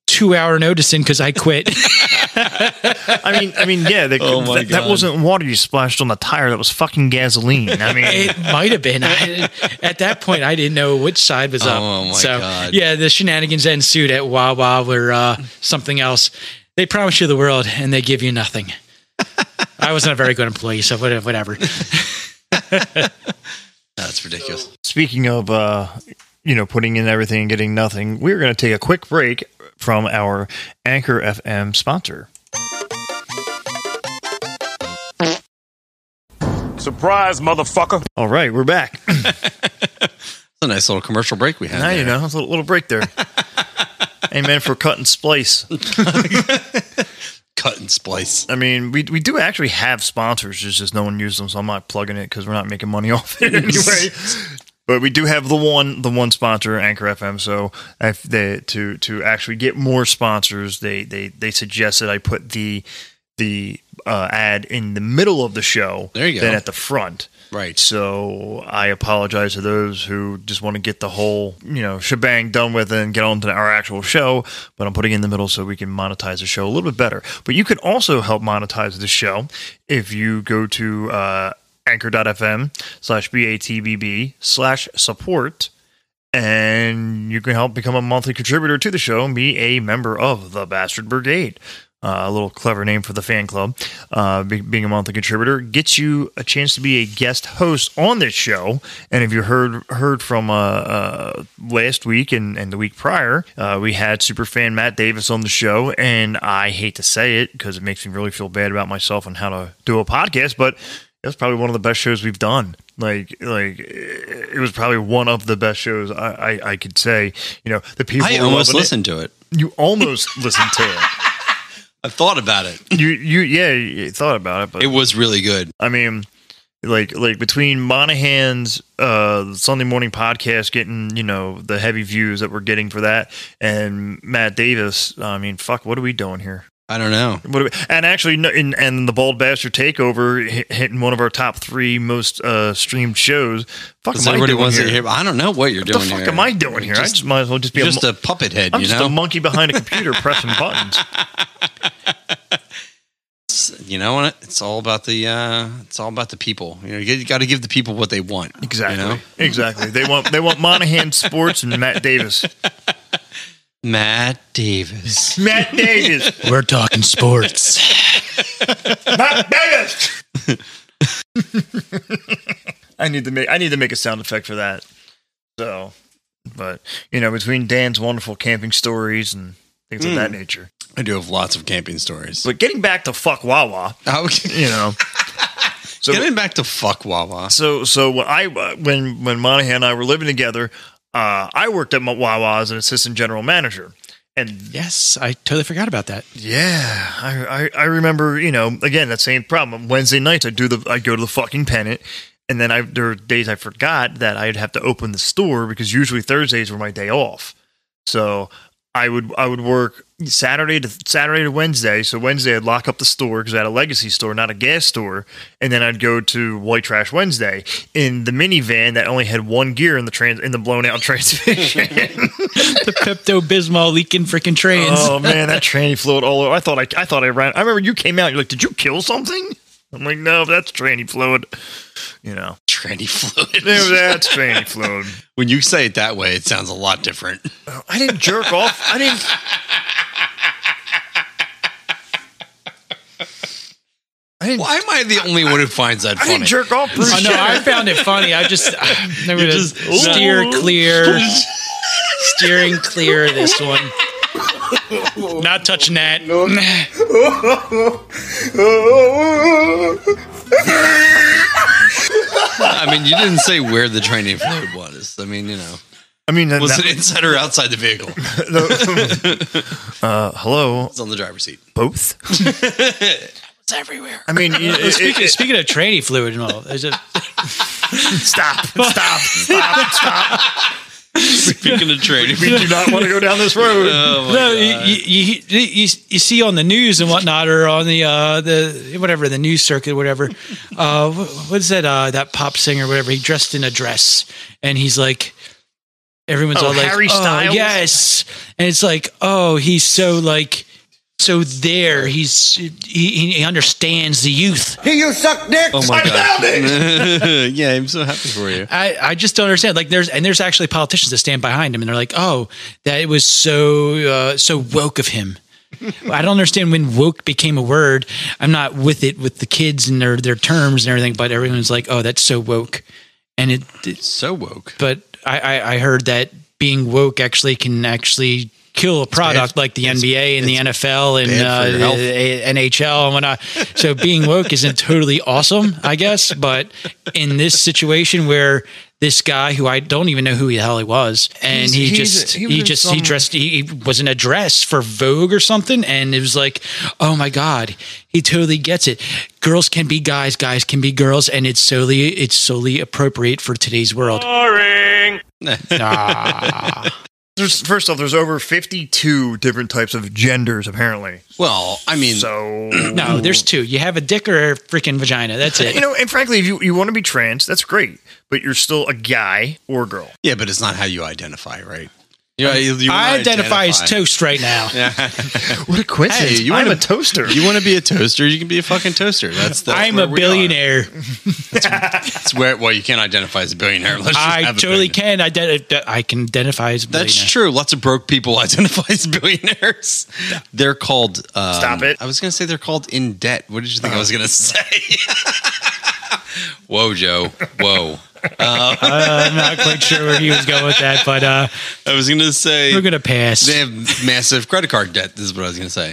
two hour notice in because I quit." I mean, I mean, yeah, the, oh that, that wasn't water you splashed on the tire. That was fucking gasoline. I mean, it might have been. I, at that point, I didn't know which side was oh, up. Oh my so, God! Yeah, the shenanigans ensued at Wawa were uh, something else. They promise you the world and they give you nothing. I wasn't a very good employee, so whatever. That's ridiculous. So, speaking of, uh, you know, putting in everything and getting nothing, we're going to take a quick break from our Anchor F M sponsor. Surprise, motherfucker. All right, we're back. It's a nice little commercial break we had. Now there. You know, it's a little break there. Amen for cut and splice. Cut and splice. I mean, we we do actually have sponsors. It's just no one uses them, so I'm not plugging it because we're not making money off it anyway. But we do have the one, the one sponsor, Anchor F M. So if they, to to actually get more sponsors, they they they suggested I put the the uh, ad in the middle of the show, there you go, than at the front. Right. So I apologize to those who just want to get the whole, you know, shebang done with and get on to our actual show, but I'm putting it in the middle so we can monetize the show a little bit better. But you can also help monetize the show if you go to uh, anchor dot f m slash B A T B B slash support. And you can help become a monthly contributor to the show and be a member of the Bastard Brigade. Uh, a little clever name for the fan club. Uh, be, being a monthly contributor gets you a chance to be a guest host on this show. And if you heard heard from uh, uh, last week and, and the week prior, uh, we had superfan Matt Davis on the show. And I hate to say it because it makes me really feel bad about myself on how to do a podcast, but that's probably one of the best shows we've done. Like, like it was probably one of the best shows I, I, I could say. You know, the people I almost listened it. to it. You almost listened to it. I've thought about it. You, you, yeah, you thought about it, but it was really good. I mean, like, like between Monahan's uh, Sunday morning podcast getting, you know, the heavy views that we're getting for that, and Matt Davis. I mean, fuck, what are we doing here? I don't know. And actually, in, and the Bald Bastard Takeover hitting one of our top three most uh, streamed shows. Fuck, am I doing here? here? I don't know what you're what doing here. What the fuck here? am I doing here? Just, I just might as well just be just a, a puppet head. I'm you just know? a monkey behind a computer pressing buttons. You know what? It's all about the uh, it's all about the people. You know, you got to give the people what they want. Exactly. You know? Exactly. They want they want Monahan Sports and Matt Davis. Matt Davis. Matt Davis. We're talking sports. Matt Davis. I need to make I need to make a sound effect for that. So, but you know, between Dan's wonderful camping stories and things mm. of that nature, I do have lots of camping stories. But getting back to fuck Wawa, oh, okay. you know. So getting back to fuck Wawa. So so when I when when Monahan and I were living together. Uh, I worked at Wawa as an assistant general manager, and yes, I totally forgot about that. Yeah, I, I I remember. You know, again, that same problem. Wednesday nights, I do the I go to the fucking pennant, and then I there were days I forgot that I'd have to open the store because usually Thursdays were my day off. So I would I would work Saturday to Saturday to Wednesday. So Wednesday I'd lock up the store because I had a legacy store, not a gas store, and then I'd go to White Trash Wednesday in the minivan that only had one gear in the trans in the blown out transmission. The Pepto Bismol leaking freaking trains. Oh man, that train fluid all over. I thought I I thought I ran. I remember you came out. You're like, did you kill something? I'm like, no, that's tranny fluid. You know, tranny fluid. No, that's tranny fluid. When you say it that way, it sounds a lot different. Oh, I didn't jerk off. I didn't. I didn't. Why am I the only I, one who finds that I funny? I didn't jerk off. Bruce oh, no, I found it funny. I just, I'm never gonna just steer no. clear. Steering clear of this one. Not touching that. No. I mean, you didn't say where the training fluid was. I mean, you know. I mean, was that, it inside or outside the vehicle? No. uh, hello. It's on the driver's seat. Both. It's everywhere. I mean, you, it, speaking, it, speaking of training fluid and all, there's a stop, stop, stop, stop. Speaking of training, we do not want to go down this road. Oh no, you, you, you, you, you see on the news and whatnot, or on the uh, the whatever the news circuit, whatever. Uh, what's that? Uh, that pop singer, whatever. He dressed in a dress, and he's like, everyone's oh, all like, Harry Styles? Oh, yes, and it's like, oh, he's so like, so there. He's he, he understands the youth. Hey, you suck dick. Oh my I God. Found it. Yeah, I'm so happy for you. I, I just don't understand. Like there's and there's actually politicians that stand behind him and they're like, oh, that it was so uh, so woke of him. I don't understand when woke became a word. I'm not with it with the kids and their their terms and everything, but everyone's like, oh, that's so woke, and it, it's so woke. But I, I I heard that being woke actually can actually kill a product bad, like the N B A and the N F L and uh, N H L and whatnot. So being woke isn't totally awesome, I guess. But in this situation where this guy, who I don't even know who the hell he was, and he's, he he's, just he, he just some... he dressed he, he was in a dress for Vogue or something, and it was like, oh my God, he totally gets it. Girls can be guys, guys can be girls, and it's solely it's solely appropriate for today's world. Boring. Nah. There's, first off, there's over fifty-two different types of genders, apparently. Well, I mean... So... No, there's two. You have a dick or a freaking vagina. That's it. You know, and frankly, if you, you want to be trans, that's great. But you're still a guy or a girl. Yeah, but it's not how you identify, right? You, you, you I identify, identify as toast right now. Yeah. What a coincidence. Hey, you I'm a, a toaster. You want to be a toaster? You can be a fucking toaster. That's the, I'm a billionaire. That's, that's where, well, you can't identify as a billionaire. Let's I just totally billionaire. can. Identi- I can identify as a billionaire. That's true. Lots of broke people identify as billionaires. They're called... Um, Stop it. I was going to say they're called in debt. What did you think uh, I was going to say? Whoa, Joe. Whoa. Uh, I'm not quite sure where he was going with that, but uh, I was going to say we're going to pass. They have massive credit card debt. This is what I was going to say.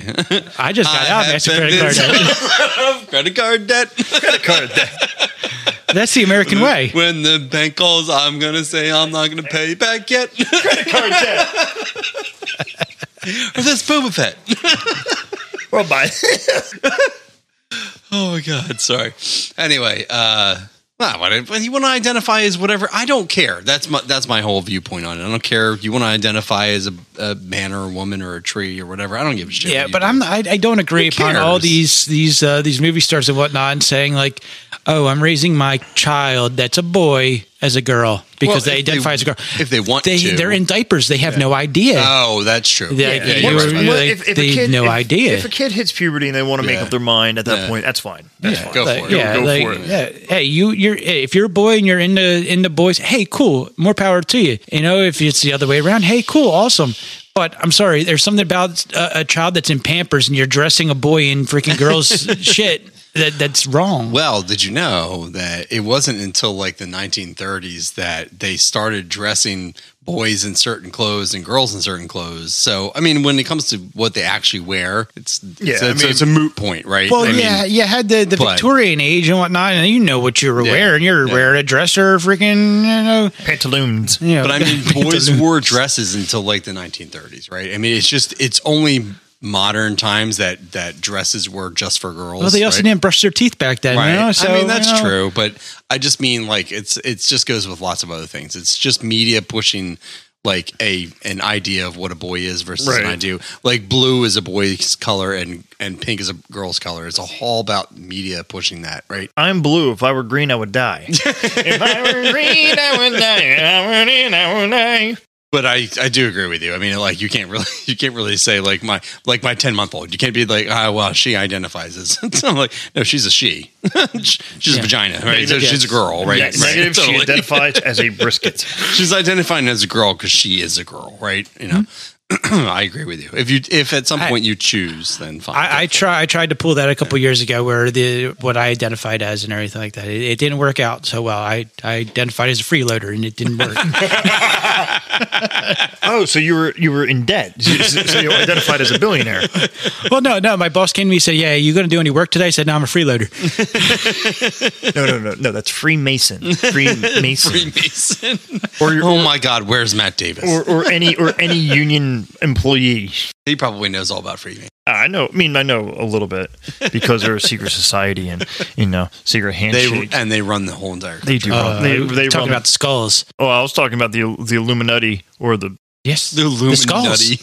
I just got I out massive credit card debt. Credit card debt. Credit card debt. That's the American way. When the bank calls, I'm going to say I'm not going to pay you back yet. Credit card debt. Or that's Boba Fett. Well, bye. Oh my God! Sorry. Anyway. uh Well, you want to identify as whatever. I don't care. That's my that's my whole viewpoint on it. I don't care if you want to identify as a, a man or a woman or a tree or whatever. I don't give a shit. Yeah, but I'm I, I don't agree upon all these these uh, these movie stars and whatnot and saying like, oh, I'm raising my child that's a boy as a girl because well, they identify they, as a girl. If they want they, to. They're in diapers. They have yeah. no idea. Oh, that's true. They, yeah, they, yeah, right. they, well, if, if they kid, have no if, idea. If a kid hits puberty and they want to yeah. make up their mind at that yeah. point, that's fine. That's yeah. fine. Go like, for it. Yeah, go, go like, for it. Yeah. Hey, you, you're, if you're a boy and you're into, into boys, hey, cool. More power to you. You know, if it's the other way around, hey, cool, awesome. But I'm sorry, there's something about a, a child that's in Pampers and you're dressing a boy in freaking girls' shit. That that's wrong. Well, did you know that it wasn't until like the nineteen thirties that they started dressing boys in certain clothes and girls in certain clothes? So, I mean, when it comes to what they actually wear, it's yeah, it's, I mean, it's, it's a moot point, right? Well, I yeah, mean, you had the, the Victorian age and whatnot, and you know what you were yeah, wearing. You were yeah. wearing a dress or freaking, you know, pantaloons. You know, but I mean, boys wore dresses until like the nineteen thirties, right? I mean, it's just, it's only modern times that that dresses were just for girls. Well, they also right? didn't brush their teeth back then, right? You know? So, I mean, that's you know. true, but I just mean like it's it just goes with lots of other things. It's just media pushing like a an idea of what a boy is versus right. an idea. Like blue is a boy's color and and pink is a girl's color. It's all about media pushing that, right? I'm blue. If I were green, I would die. If I were green, I would die. If I were green, I would die. But I, I do agree with you. I mean, like you can't really you can't really say like my like my ten month old. You can't be like, ah, oh, well, she identifies as. So I'm like, no, she's a she. She's yeah. a vagina, right? So she's a girl, right? Negative. Right. Negative. Totally. She identifies as a brisket. She's identifying as a girl because she is a girl, right? You know. Mm-hmm. I agree with you. If you if at some point I, you choose, then fine. I, I try. I tried to pull that a couple yeah. years ago, where the what I identified as and everything like that. It, it didn't work out so well. I, I identified as a freeloader, and it didn't work. Oh, so you were you were in debt. So, so you identified as a billionaire. Well, no, no. My boss came to me and said, "Yeah, you going to do any work today?" I said, "No, I'm a freeloader." no, no, no, no. That's Freemason. Freemason. Freemason. Or your, oh my God, where's Matt Davis? Or or any or any union employee. He probably knows all about freemason. I know. I mean, I know a little bit because they're a secret society and, you know, secret handshake. They, and they run the whole entire country. They do. Uh, they, they talking run, about the skulls. Oh, I was talking about the the Illuminati or the... Yes, the Illuminati.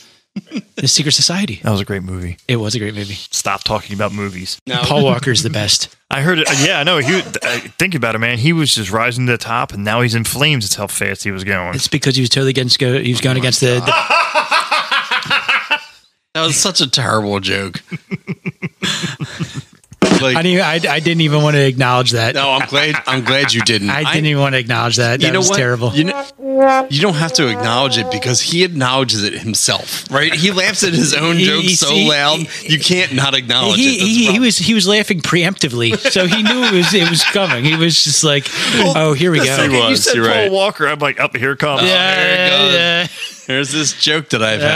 The, the secret society. That was a great movie. It was a great movie. Stop talking about movies. No. Paul Walker's the best. I heard it. Yeah, I know. He, think about it, man. He was just rising to the top and now he's in flames. It's how fast he was going. It's because he was totally against... Go, he was oh going against God. the... the That was such a terrible joke. Like, I, knew, I, I didn't even want to acknowledge that. No, I'm glad. I'm glad you didn't. I didn't I, even want to acknowledge that. That you know was what? terrible. You, know, you don't have to acknowledge it because he acknowledges it himself, right? He laughs at his own joke he, so he, loud he, you can't not acknowledge he, it. That's he, he was he was laughing preemptively, so he knew it was it was coming. He was just like, well, "Oh, here we go." He was, you said Paul right. Walker. I'm like, "Up oh, here comes." Oh, yeah, there it goes. Yeah. There's this joke that I've had.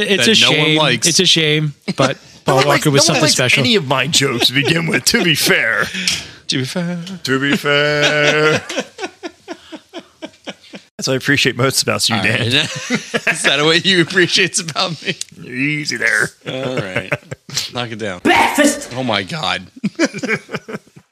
Uh, it's that a no shame. One likes. It's a shame, but. Paul Walker likes, was no something one special. Any of my jokes to begin with. To be fair, to be fair, to be fair. That's what I appreciate most about you, All Dan. Right. Is that what you appreciate about me? You're easy there. All right, knock it down. Breakfast. Oh my God.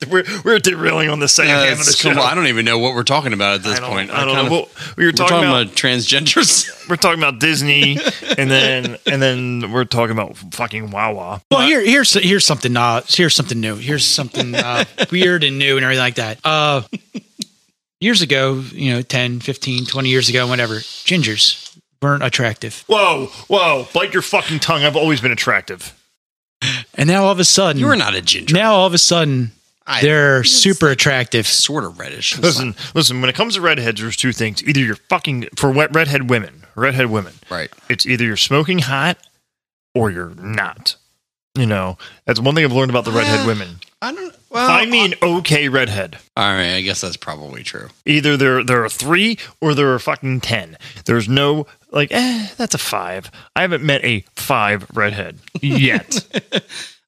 we're we're derailing on the second yeah, half of the show. Cool. I don't even know what we're talking about at this I point. I, I don't know. Of, well, we were talking, we're talking about, about transgenders. We're talking about Disney, and then and then we're talking about fucking Wawa. Well, but, here here's here's something. Uh, here's something new. Here's something uh, weird and new and everything like that. Uh, years ago, you know, ten, fifteen, twenty years ago, whatever, gingers weren't attractive. Whoa, whoa! Bite your fucking tongue. I've always been attractive. And now all of a sudden, you are not a ginger. Now all of a sudden, I, they're super like attractive, sort of reddish. Listen, like, listen. When it comes to redheads, there's two things: either you're fucking for wet redhead women, redhead women, right? It's either you're smoking hot or you're not. You know, that's one thing I've learned about the redhead yeah, women. I don't. Well, find me an okay redhead. All right, I guess that's probably true. Either there there are three or there are fucking ten. There's no. Like, eh, that's a five. I haven't met a five redhead yet.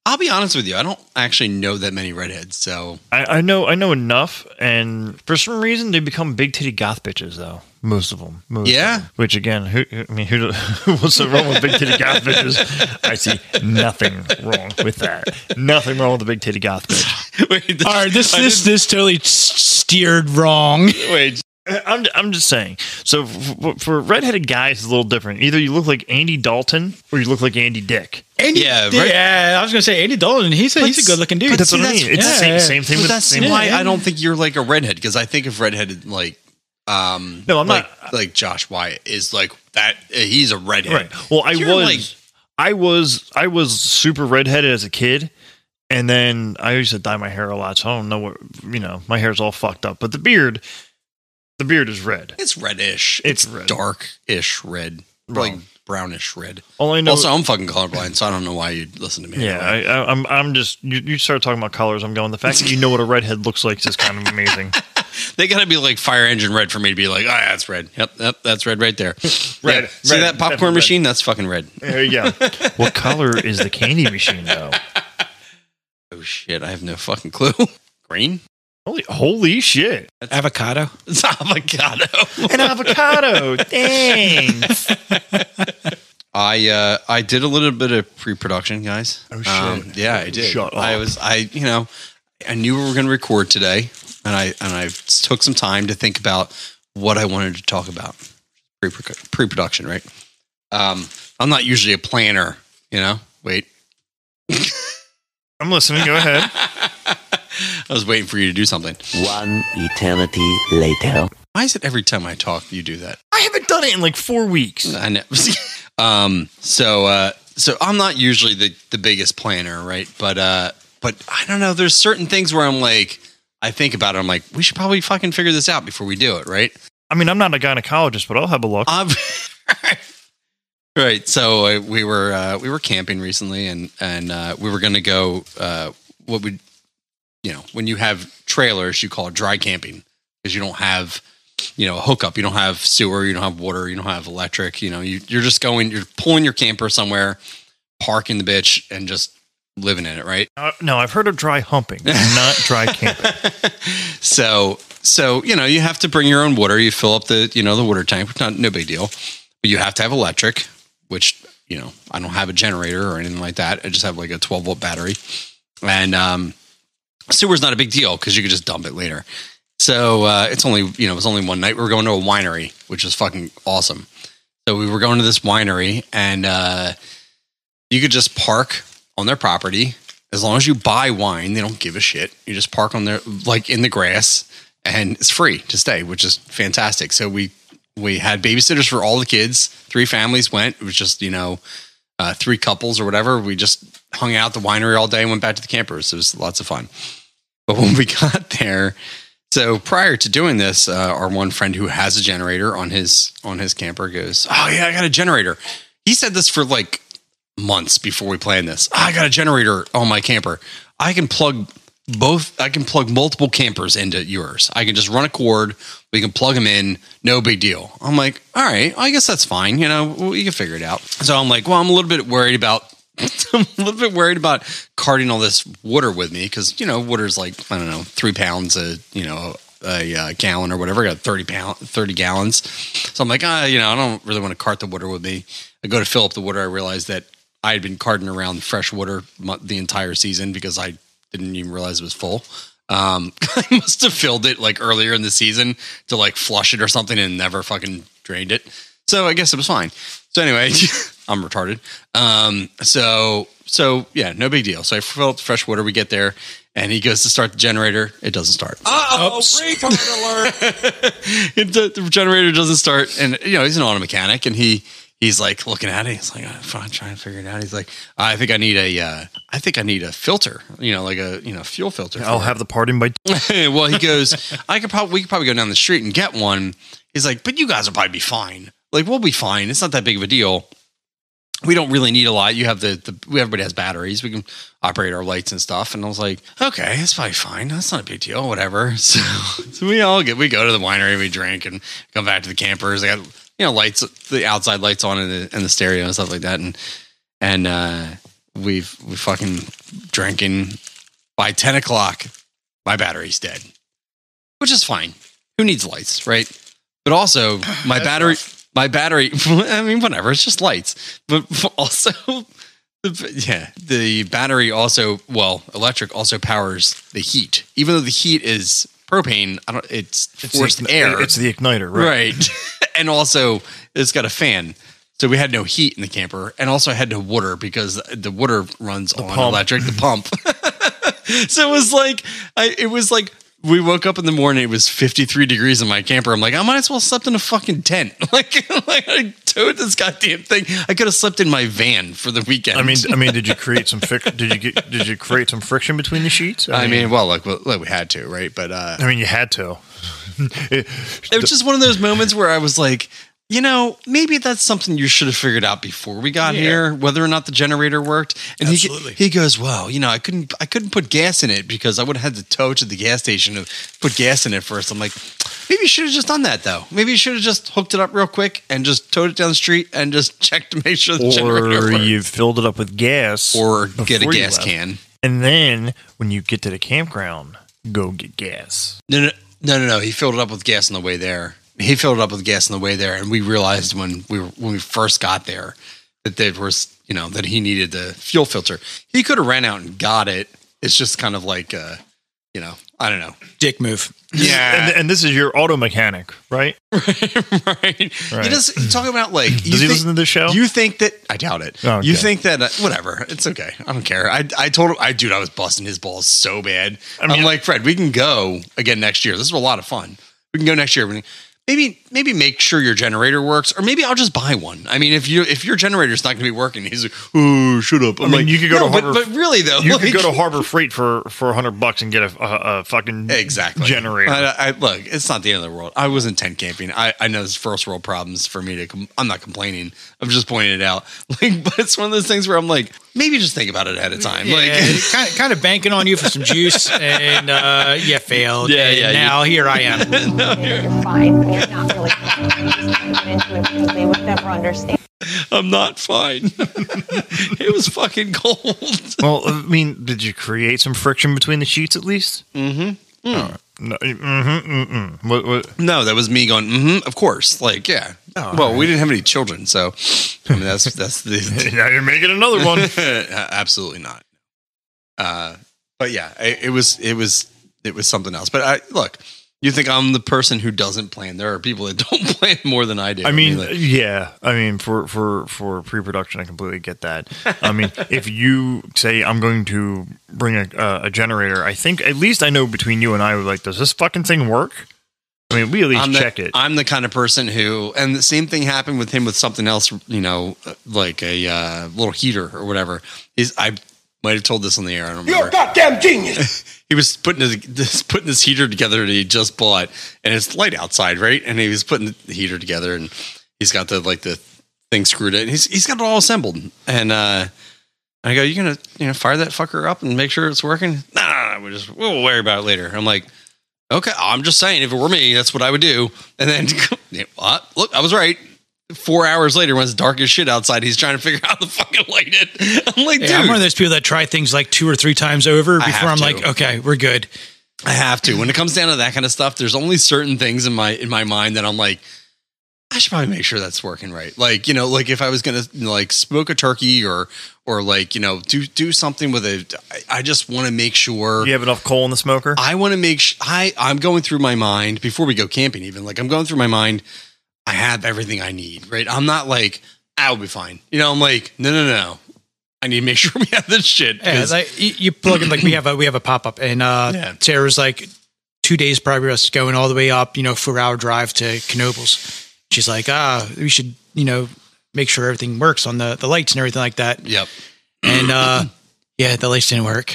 I'll be honest with you. I don't actually know that many redheads, so I, I know I know enough. And for some reason, they become big titty goth bitches, though. Most of them. Most yeah. Of them. Which again, who, I mean, who, what's so wrong with big titty goth bitches? I see nothing wrong with that. Nothing wrong with the big titty goth bitch. Wait, this, all right, this I this didn't... this totally steered wrong. Wait. I'm I'm just saying. So for, for redheaded guys, it's a little different. Either you look like Andy Dalton or you look like Andy Dick. Andy yeah, Dick. yeah. I was gonna say Andy Dalton. He's a, he's a good looking dude. That's what I mean. It's yeah, the same, yeah. same thing. But with that's the same why I don't think you're like a redhead because I think of redheaded like um no, I'm like, not like Josh Wyatt is like that. He's a redhead. Right. Well, I you're was like, I was I was super redheaded as a kid. And then I used to dye my hair a lot, so I don't know what you know. My hair's all fucked up, but the beard. The beard is red. It's reddish. It's, it's red. Dark-ish red. Wrong. Like brownish red. All I know also, I'm fucking colorblind, so I don't know why you listen to me. Yeah, anyway. I, I, I'm I'm just... You, you start talking about colors, I'm going, the fact that you know what a redhead looks like is just kind of amazing. They gotta be like fire engine red for me to be like, ah, oh, that's red. Yep, yep, that's red right there. red. Yeah. See red, that popcorn machine? That's fucking red. There you go. What color is the candy machine, though? Oh, shit. I have no fucking clue. Green? Holy, holy shit. That's avocado. It's avocado. An avocado. Dang. I uh, I did a little bit of pre-production, guys. Oh, shit. Um, yeah, I did. Shut up. I was, I, you know, I knew we were going to record today, and I and I took some time to think about what I wanted to talk about. Pre-production, right? Um, I'm not usually a planner, you know? Wait. I'm listening. Go ahead. I was waiting for you to do something. One eternity later. Why is it every time I talk you do that? I haven't done it in like four weeks. I know. um, so uh, so I'm not usually the, the biggest planner, right? But uh, but I don't know. There's certain things where I'm like, I think about it. I'm like, we should probably fucking figure this out before we do it, right? I mean, I'm not a gynecologist, but I'll have a look. Um, right. So uh, we were uh, we were camping recently, and and uh, we were going to go. Uh, what would You know, when you have trailers, you call it dry camping because you don't have, you know, a hookup. You don't have sewer. You don't have water. You don't have electric. You know, you, you're just going, you're pulling your camper somewhere, parking the bitch, and just living in it, right? Uh, no, I've heard of dry humping, not dry camping. So, so you know, you have to bring your own water. You fill up the, you know, the water tank. Which not no big deal. But you have to have electric, which you know, I don't have a generator or anything like that. I just have like a twelve volt battery, and um. Sewer's not a big deal because you could just dump it later. So uh, it's only, you know, it was only one night. We were going to a winery, which was fucking awesome. So we were going to this winery, and uh, you could just park on their property. As long as you buy wine, they don't give a shit. You just park on their, like in the grass, and it's free to stay, which is fantastic. So we, we had babysitters for all the kids. Three families went. It was just, you know, uh, three couples or whatever. We just hung out at the winery all day and went back to the campers. It was lots of fun. But when we got there, so prior to doing this, uh, our one friend who has a generator on his on his camper goes, oh, yeah, I got a generator. He said this for like months before we planned this. Oh, I got a generator on my camper. I can plug both. I can plug multiple campers into yours. I can just run a cord. We can plug them in. No big deal. I'm like, all right, I guess that's fine. You know, we can figure it out. So I'm like, well, I'm a little bit worried about I'm a little bit worried about carting all this water with me because, you know, water's like, I don't know, three pounds, a, you know, a, a gallon or whatever. I got thirty pounds, thirty gallons. So I'm like, ah, oh, you know, I don't really want to cart the water with me. I go to fill up the water. I realized that I had been carting around fresh water the entire season because I didn't even realize it was full. Um, I must have filled it like earlier in the season to like flush it or something and never fucking drained it. So I guess it was fine. So anyway, I'm retarded. Um, so, so yeah, no big deal. So I filled fresh water. We get there and he goes to start the generator. It doesn't start. Uh-oh, retard alert. it, the, the generator doesn't start. And you know, he's an auto mechanic and he, he's like looking at it. He's like, I'm trying to figure it out. He's like, I think I need a, uh, I think I need a filter, you know, like a, you know, fuel filter. I'll have it. The part in my, well, he goes, I could probably, we could probably go down the street and get one. He's like, but you guys will probably be fine. Like, we'll be fine. It's not that big of a deal. We don't really need a lot. You have the, the, everybody has batteries. We can operate our lights and stuff. And I was like, okay, that's probably fine. That's not a big deal, whatever. So, so we all get, we go to the winery, we drink and come back to the campers. They got, you know, lights, the outside lights on in the, in the stereo and stuff like that. And, and, uh, we've, we fucking drinking by ten o'clock. My battery's dead, which is fine. Who needs lights? Right. But also my battery, rough. my battery, I mean, whatever, it's just lights, but also the, yeah, the battery also, well, electric also powers the heat, even though the heat is propane. I don't, it's, it's forced the, air. It's the igniter, right? Right. And also, it's got a fan, so we had no heat in the camper. And also, I had no water because the water runs the on pump. electric, the pump. So it was like, I, it was like we woke up in the morning. It was fifty-three degrees in my camper. I'm like, I might as well have slept in a fucking tent. Like, like I towed this goddamn thing. I could have slept in my van for the weekend. I mean, I mean, did you create some fic- did you get, did you create some friction between the sheets? I, I mean, mean, well, look, look, we had to, right? But uh, I mean, you had to. It was just one of those moments where I was like, you know, maybe that's something you should have figured out before we got yeah. here, whether or not the generator worked. And Absolutely. he he goes, well, you know, I couldn't I couldn't put gas in it because I would have had to tow to the gas station to put gas in it first. I'm like, maybe you should have just done that though. Maybe you should have just hooked it up real quick and just towed it down the street and just checked to make sure the or generator worked. Or you filled it up with gas. Or get a gas can. And then when you get to the campground, go get gas. No, no. No, no, no. He filled it up with gas on the way there. He filled it up with gas on the way there, and we realized when we were, when we first got there that there was, you know, that he needed the fuel filter. He could have ran out and got it. It's just kind of like, uh, you know, I don't know, dick move. Yeah, and, and this is your auto mechanic, right? right, right. He does talk about like. Does you he think, listen to this show? You think that? I doubt it. Oh, okay. You think that? Uh, whatever. It's okay. I don't care. I I told him. I dude. I was busting his balls so bad. I mean, I'm like, Fred, we can go again next year. This is a lot of fun. We can go next year. Maybe maybe make sure your generator works, or maybe I'll just buy one. I mean, if you if your generator's not going to be working, he's like, oh, shut up. I'm I mean, like, you could go no, to Harbor, but, but really though, you like, could go to Harbor Freight for for a hundred bucks and get a, a, a fucking exactly generator. I, I, look, it's not the end of the world. I wasn't tent camping. I, I know there's first world problems for me to. Com- I'm not complaining. I'm just pointing it out. Like, but it's one of those things where I'm like, maybe just think about it ahead of time. Yeah, like, kind, of, kind of banking on you for some juice, and uh, you failed. Yeah, and yeah. Now you, here I am. No, you're fine. You're not really fine. They would never understand. I'm not fine. It was fucking cold. Well, I mean, did you create some friction between the sheets at least? Mm-hmm. Mm. Uh, no, mm-hmm, mm-hmm. What, what? No, that was me going, mm-hmm, of course. Like, yeah. Oh, well, right. We didn't have any children, so I mean, that's that's the. Now you're making another one. Absolutely not. Uh, but yeah, it, it was it was it was something else. But I look. You think I'm the person who doesn't plan? There are people that don't plan more than I do. I mean, I mean like, yeah. I mean, for, for, for pre-production, I completely get that. I mean, if you say I'm going to bring a, uh, a generator, I think at least I know between you and I, like, does this fucking thing work? I mean, we at least I'm check the, it. I'm the kind of person who, and the same thing happened with him with something else, you know, like a uh, little heater or whatever. Is I might have told this on the air. I don't remember. You're a goddamn genius. He was putting his this, putting this heater together that he just bought, and it's light outside, right? And he was putting the heater together, and he's got the like the thing screwed in. He's he's got it all assembled, and uh, I go, "You gonna you know fire that fucker up and make sure it's working?" Nah, nah, nah we just we'll worry about it later. I'm like, okay, I'm just saying, if it were me, that's what I would do. And then yeah, well, look, I was right. Four hours later, when it's dark as shit outside, he's trying to figure out how to fucking light it. I'm like, dude. Yeah, I'm one of those people that try things like two or three times over before I'm to. like, okay, we're good. I have to. When it comes down to that kind of stuff, there's only certain things in my in my mind that I'm like, I should probably make sure that's working right. Like, you know, like if I was going to like smoke a turkey or or like, you know, do do something with it. I just want to make sure. Do you have enough coal in the smoker? I want to make sure. Sh- I'm going through my mind before we go camping even. Like, I'm going through my mind. I have everything I need, right? I'm not like, I'll be fine. You know, I'm like, no, no, no. I need to make sure we have this shit. Yeah, like, you plug in, like, we have a, we have a pop-up, and uh, yeah. Sarah's like, two days progress going all the way up, you know, four-hour drive to Knoebels. She's like, ah, we should, you know, make sure everything works on the, the lights and everything like that. Yep. And, uh, yeah, the lights didn't work.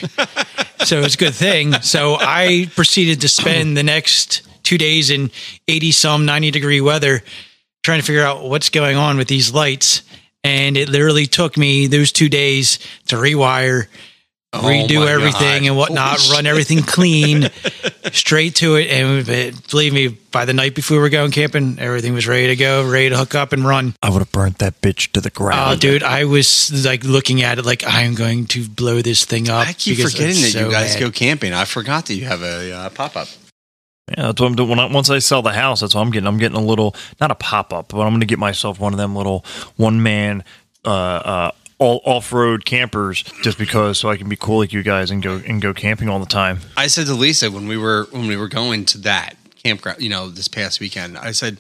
So it's a good thing. So I proceeded to spend the next two days in eighty-some, ninety-degree weather trying to figure out what's going on with these lights. And it literally took me those two days to rewire, oh redo everything God. and whatnot, Holy run shit. everything clean, straight to it. And it, believe me, by the night before we were going camping, everything was ready to go, ready to hook up and run. I would have burnt that bitch to the ground. Oh, uh, dude, I was like looking at it like, I'm going to blow this thing up. I keep forgetting that so you guys bad. go camping. I forgot that you have a uh, pop-up. Yeah, that's what I'm doing. When I, once I sell the house, that's what I'm getting. I'm getting a little, not a pop-up, but I'm going to get myself one of them little one-man uh, uh, all off-road campers, just because, so I can be cool like you guys and go and go camping all the time. I said to Lisa when we were when we were going to that campground, you know, this past weekend, I said,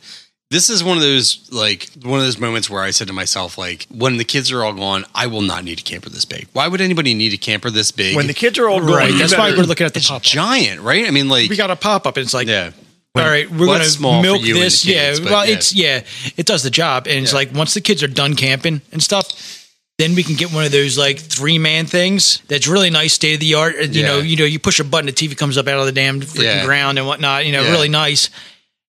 this is one of those like one of those moments where I said to myself, like, when the kids are all gone, I will not need a camper this big. Why would anybody need a camper this big? When the kids are all gone, right? That's better. Why we're looking at the it's pop-up. Giant, right? I mean, like, we got a pop up. It's like, yeah. All right, we're well, gonna milk this. Kids, yeah, but, well, yeah. it's yeah, it does the job, and yeah. it's like once the kids are done camping and stuff, then we can get one of those like three man things that's really nice, state of the art. You yeah. know, you know, you push a button, the T V comes up out of the damn freaking yeah. ground and whatnot. You know, yeah. really nice.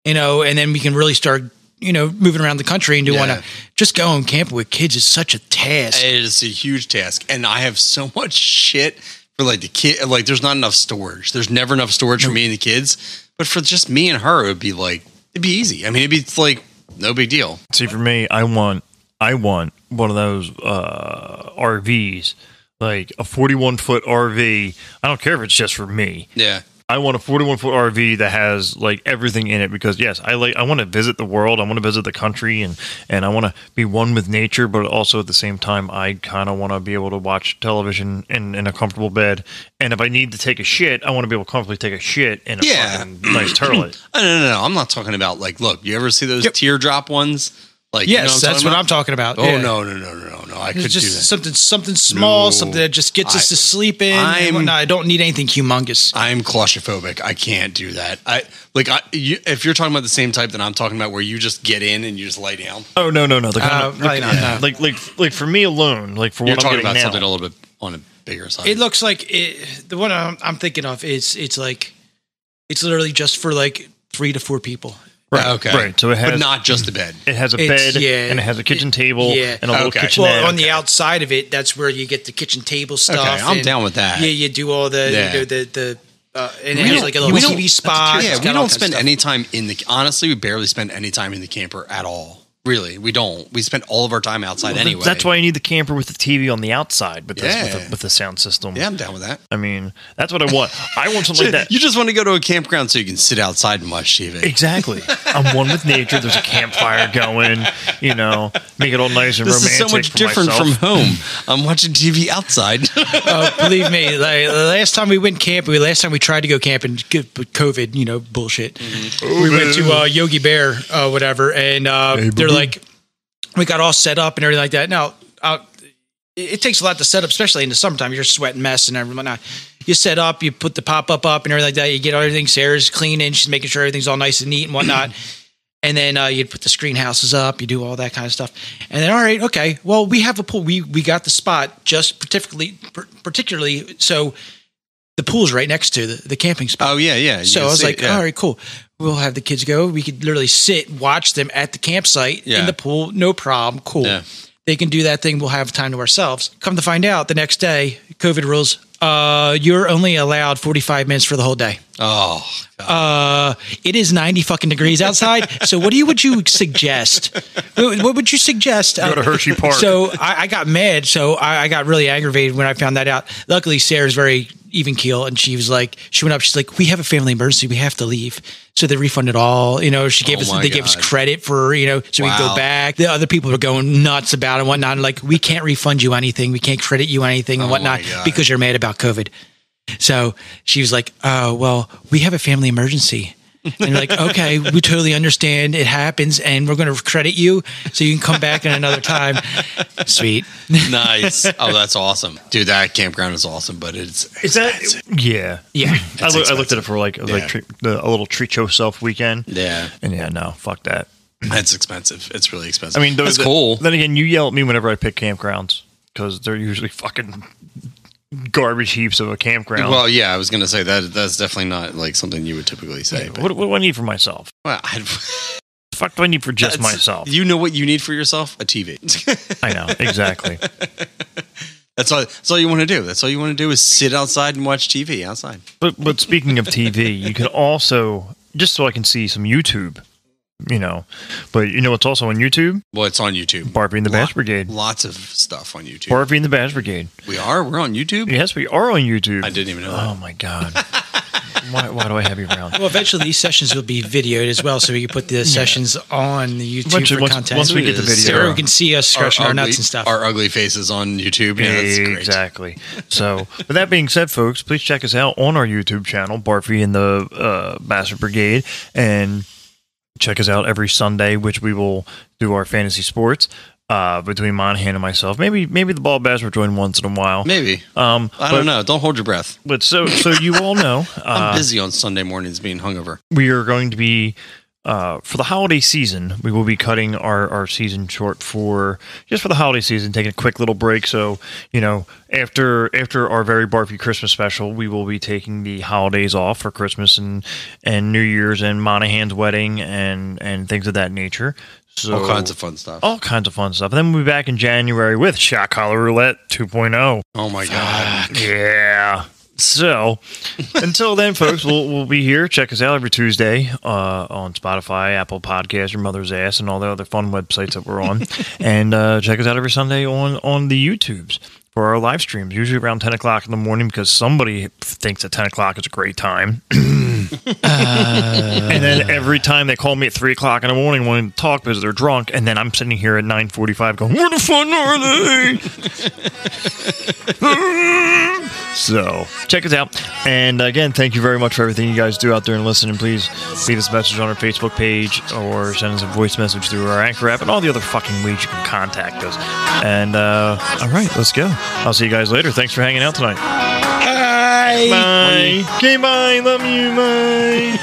You know, and then we can really start, you know, moving around the country and do yeah. want to just go and camp with kids is such a task. It is a huge task. And I have so much shit for like the kid. Like, there's not enough storage. There's never enough storage no. for me and the kids. But for just me and her, it would be like, it'd be easy. I mean, it'd be like no big deal. See, for me, I want, I want one of those uh, R Vs, like a forty-one foot R V. I don't care if it's just for me. Yeah. I want a forty-one foot R V that has like everything in it, because yes, I like, I want to visit the world. I want to visit the country, and, and I want to be one with nature, but also at the same time, I kind of want to be able to watch television in, in a comfortable bed. And if I need to take a shit, I want to be able to comfortably take a shit in a yeah. fucking nice toilet. No, no, no, no. I'm not talking about like, look, you ever see those yep. teardrop ones? Like, yes, you know what that's what I'm talking about. Oh, yeah. no, no, no, no, no, no. I it's could just do that. Something, something small, no. something that just gets I, us to sleep in. I'm, I don't need anything humongous. I'm claustrophobic. I can't do that. I like I, you, if you're talking about the same type that I'm talking about, where you just get in and you just lay down. Oh, no, no, no. The kind uh, of, probably like, not. No. Like, like, like for me alone, like for you're what I'm getting now. You're talking about something a little bit on a bigger side. It looks like it, the one I'm, I'm thinking of is it's like, it's literally just for like three to four people. Right. Okay. Right. So it has, but not just the bed. It has a it's, bed, yeah, and it has a kitchen it, table, yeah. and a little okay. kitchenette. Well, on okay. the outside of it, that's where you get the kitchen table stuff. Okay, I'm and, down with that. Yeah, you do all the yeah. you know, the the uh, and we it has like a little T V spot. Yeah, we don't spend any time in the. Honestly, we barely spend any time in the camper at all. Really, we don't. We spend all of our time outside well, anyway. That's why you need the camper with the T V on the outside, but yeah. with, the, with the sound system. Yeah, I'm down with that. I mean, that's what I want. I want something like that. You just want to go to a campground so you can sit outside and watch T V. Exactly. I'm one with nature. There's a campfire going. You know, make it all nice and this romantic. This is so much different myself. From home. I'm watching T V outside. uh, believe me, like, the last time we went camping, the last time we tried to go camping, COVID, you know, bullshit. Mm-hmm. We went to uh, Yogi Bear, uh, whatever, and uh, hey, they're like, we got all set up and everything like that. Now, I'll, it takes a lot to set up, especially in the summertime. You're sweating mess and everything. Now, you set up, you put the pop-up up and everything like that. You get everything. Sarah's cleaning. She's making sure everything's all nice and neat and whatnot. And then uh, you put the screen houses up. You do all that kind of stuff. And then, all right, okay, well, we have a pool. We we got the spot just particularly, particularly so the pool's right next to the, the camping spot. Oh, yeah, yeah. So I was like, it, yeah. all right, cool. We'll have the kids go. We could literally sit, watch them at the campsite yeah. in the pool. No problem. Cool. Yeah. They can do that thing. We'll have time to ourselves. Come to find out the next day, COVID rules. Uh, you're only allowed forty-five minutes for the whole day. Oh, God. Uh, it is ninety fucking degrees outside. So what do you, would you suggest? What would you suggest? Go to Hershey Park. So I, I got mad. So I, I got really aggravated when I found that out. Luckily, Sarah's very even keel. And she was like, she went up, she's like, we have a family emergency. We have to leave. So they refunded all, you know, she gave oh us, they God. gave us credit for, you know, so wow. we could go back. The other people were going nuts about it and whatnot. And like, we can't refund you anything. We can't credit you anything and oh whatnot because you're mad about COVID. So she was like, oh, well, we have a family emergency. And you're like, okay, we totally understand, it happens, and we're going to credit you so you can come back in another time. Sweet. Nice. Oh, that's awesome. Dude, that campground is awesome, but it's expensive. Is that? Yeah. Yeah. I, look, I looked at it for like, it was yeah. like tre- the, a little treat yourself weekend. Yeah. And yeah, no, fuck that. That's expensive. It's really expensive. I mean, those, that's the, cool. Then again, you yell at me whenever I pick campgrounds because they're usually fucking garbage heaps of a campground. Well, yeah, I was going to say that that's definitely not like something you would typically say. Yeah, what, what do I need for myself? Well, I, the fuck do I need for just myself? You know what you need for yourself? A T V. I know, exactly. That's all. That's all you want to do. That's all you want to do is sit outside and watch T V outside. But but speaking of T V, you could also, just so I can see some YouTube, you know, but you know what's also on YouTube? Well, it's on YouTube. Barfy and the Lot, Bass Brigade. Lots of stuff on YouTube. Barfy and the Bass Brigade. We are? We're on YouTube? Yes, we are on YouTube. I didn't even know oh, that. Oh, my God. why, why do I have you around? Well, eventually these sessions will be videoed as well, so we can put the yeah. sessions on the YouTube for once, content. Once we get the video. Sarah so can see us scratching our, our ugly, nuts and stuff. Our ugly faces on YouTube. Yeah, yeah, that's great. Exactly. So, with that being said, folks, please check us out on our YouTube channel, Barfy and the uh, Bass Brigade, and check us out every Sunday, which we will do our fantasy sports uh, between Monahan and myself. Maybe maybe the ball bass will join once in a while. Maybe. Um, I but, don't know. Don't hold your breath. But so so you all know. Uh, I'm busy on Sunday mornings being hungover. We are going to be, uh, for the holiday season, we will be cutting our, our season short for, just for the holiday season, taking a quick little break. So, you know, after after our very Barfy Christmas special, we will be taking the holidays off for Christmas and, and New Year's and Monahan's wedding and, and things of that nature. So, all kinds of fun stuff. All kinds of fun stuff. And then we'll be back in January with Shock Caller Roulette two point oh. Oh, my Fuck. God. Yeah. So, until then, folks, we'll we'll be here. Check us out every Tuesday uh, on Spotify, Apple Podcasts, Your Mother's Ass, and all the other fun websites that we're on. And uh, check us out every Sunday on, on the YouTubes for our live streams, usually around ten o'clock in the morning because somebody thinks that ten o'clock is a great time. uh, and then every time they call me at three o'clock in the morning wanting to talk because they're drunk, and then I'm sitting here at nine forty-five going, where the fun are they? So, check us out. And again, thank you very much for everything you guys do out there and listen. And please leave us a message on our Facebook page or send us a voice message through our Anchor app and all the other fucking ways you can contact us. And, uh, all right, let's go. I'll see you guys later. Thanks for hanging out tonight. Bye. Bye. Okay, bye. Love you, bye.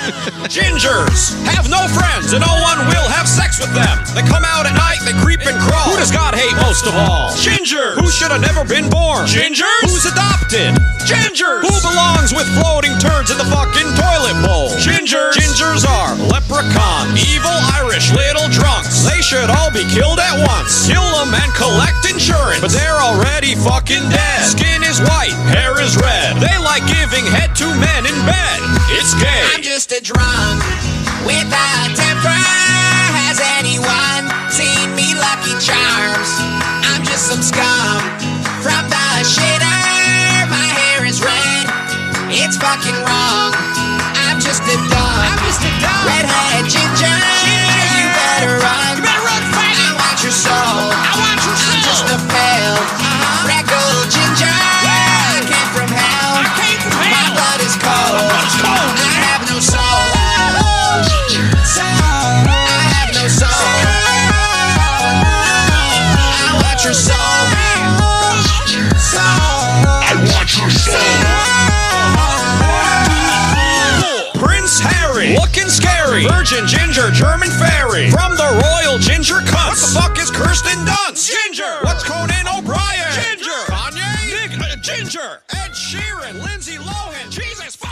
Gingers have no friends, and no one will have sex with them. They come out at night, they creep and crawl. Who does God hate most of all? Gingers. Who should have never been born? Gingers. Who's adopted? Gingers. Who belongs with floating turds in the fucking toilet bowl? Gingers. Gingers are leprechaun, evil Irish little drunks. They should all be killed at once. Kill them and collect insurance. But they're already fucking dead. Skin is white, hair is red. They like giving head to men in bed. It's gay. I'm just a drunk with a temper. Has anyone seen me Lucky Charms? I'm just some scum from the shitter. My hair is red. It's fucking wrong. I'm just a dumb. I'm just a dumb. Redhead ginger. ginger. You better run. You better run fast. I want your soul. I want your soul. I'm just a failed uh-huh. Raggle ginger. Yeah. I came from hell. I came from hell. My blood is cold. My blood is cold. I have no soul. Ginger. I have no soul. I want your soul. Prince Harry, looking scary. Virgin ginger, German fairy. From the royal ginger cunts. What the fuck is Kirsten Dunst? Ginger. What's Conan O'Brien? Ginger. Kanye? Nick, uh, ginger. Ed Sheeran, Lindsay Lohan. Jesus fuck.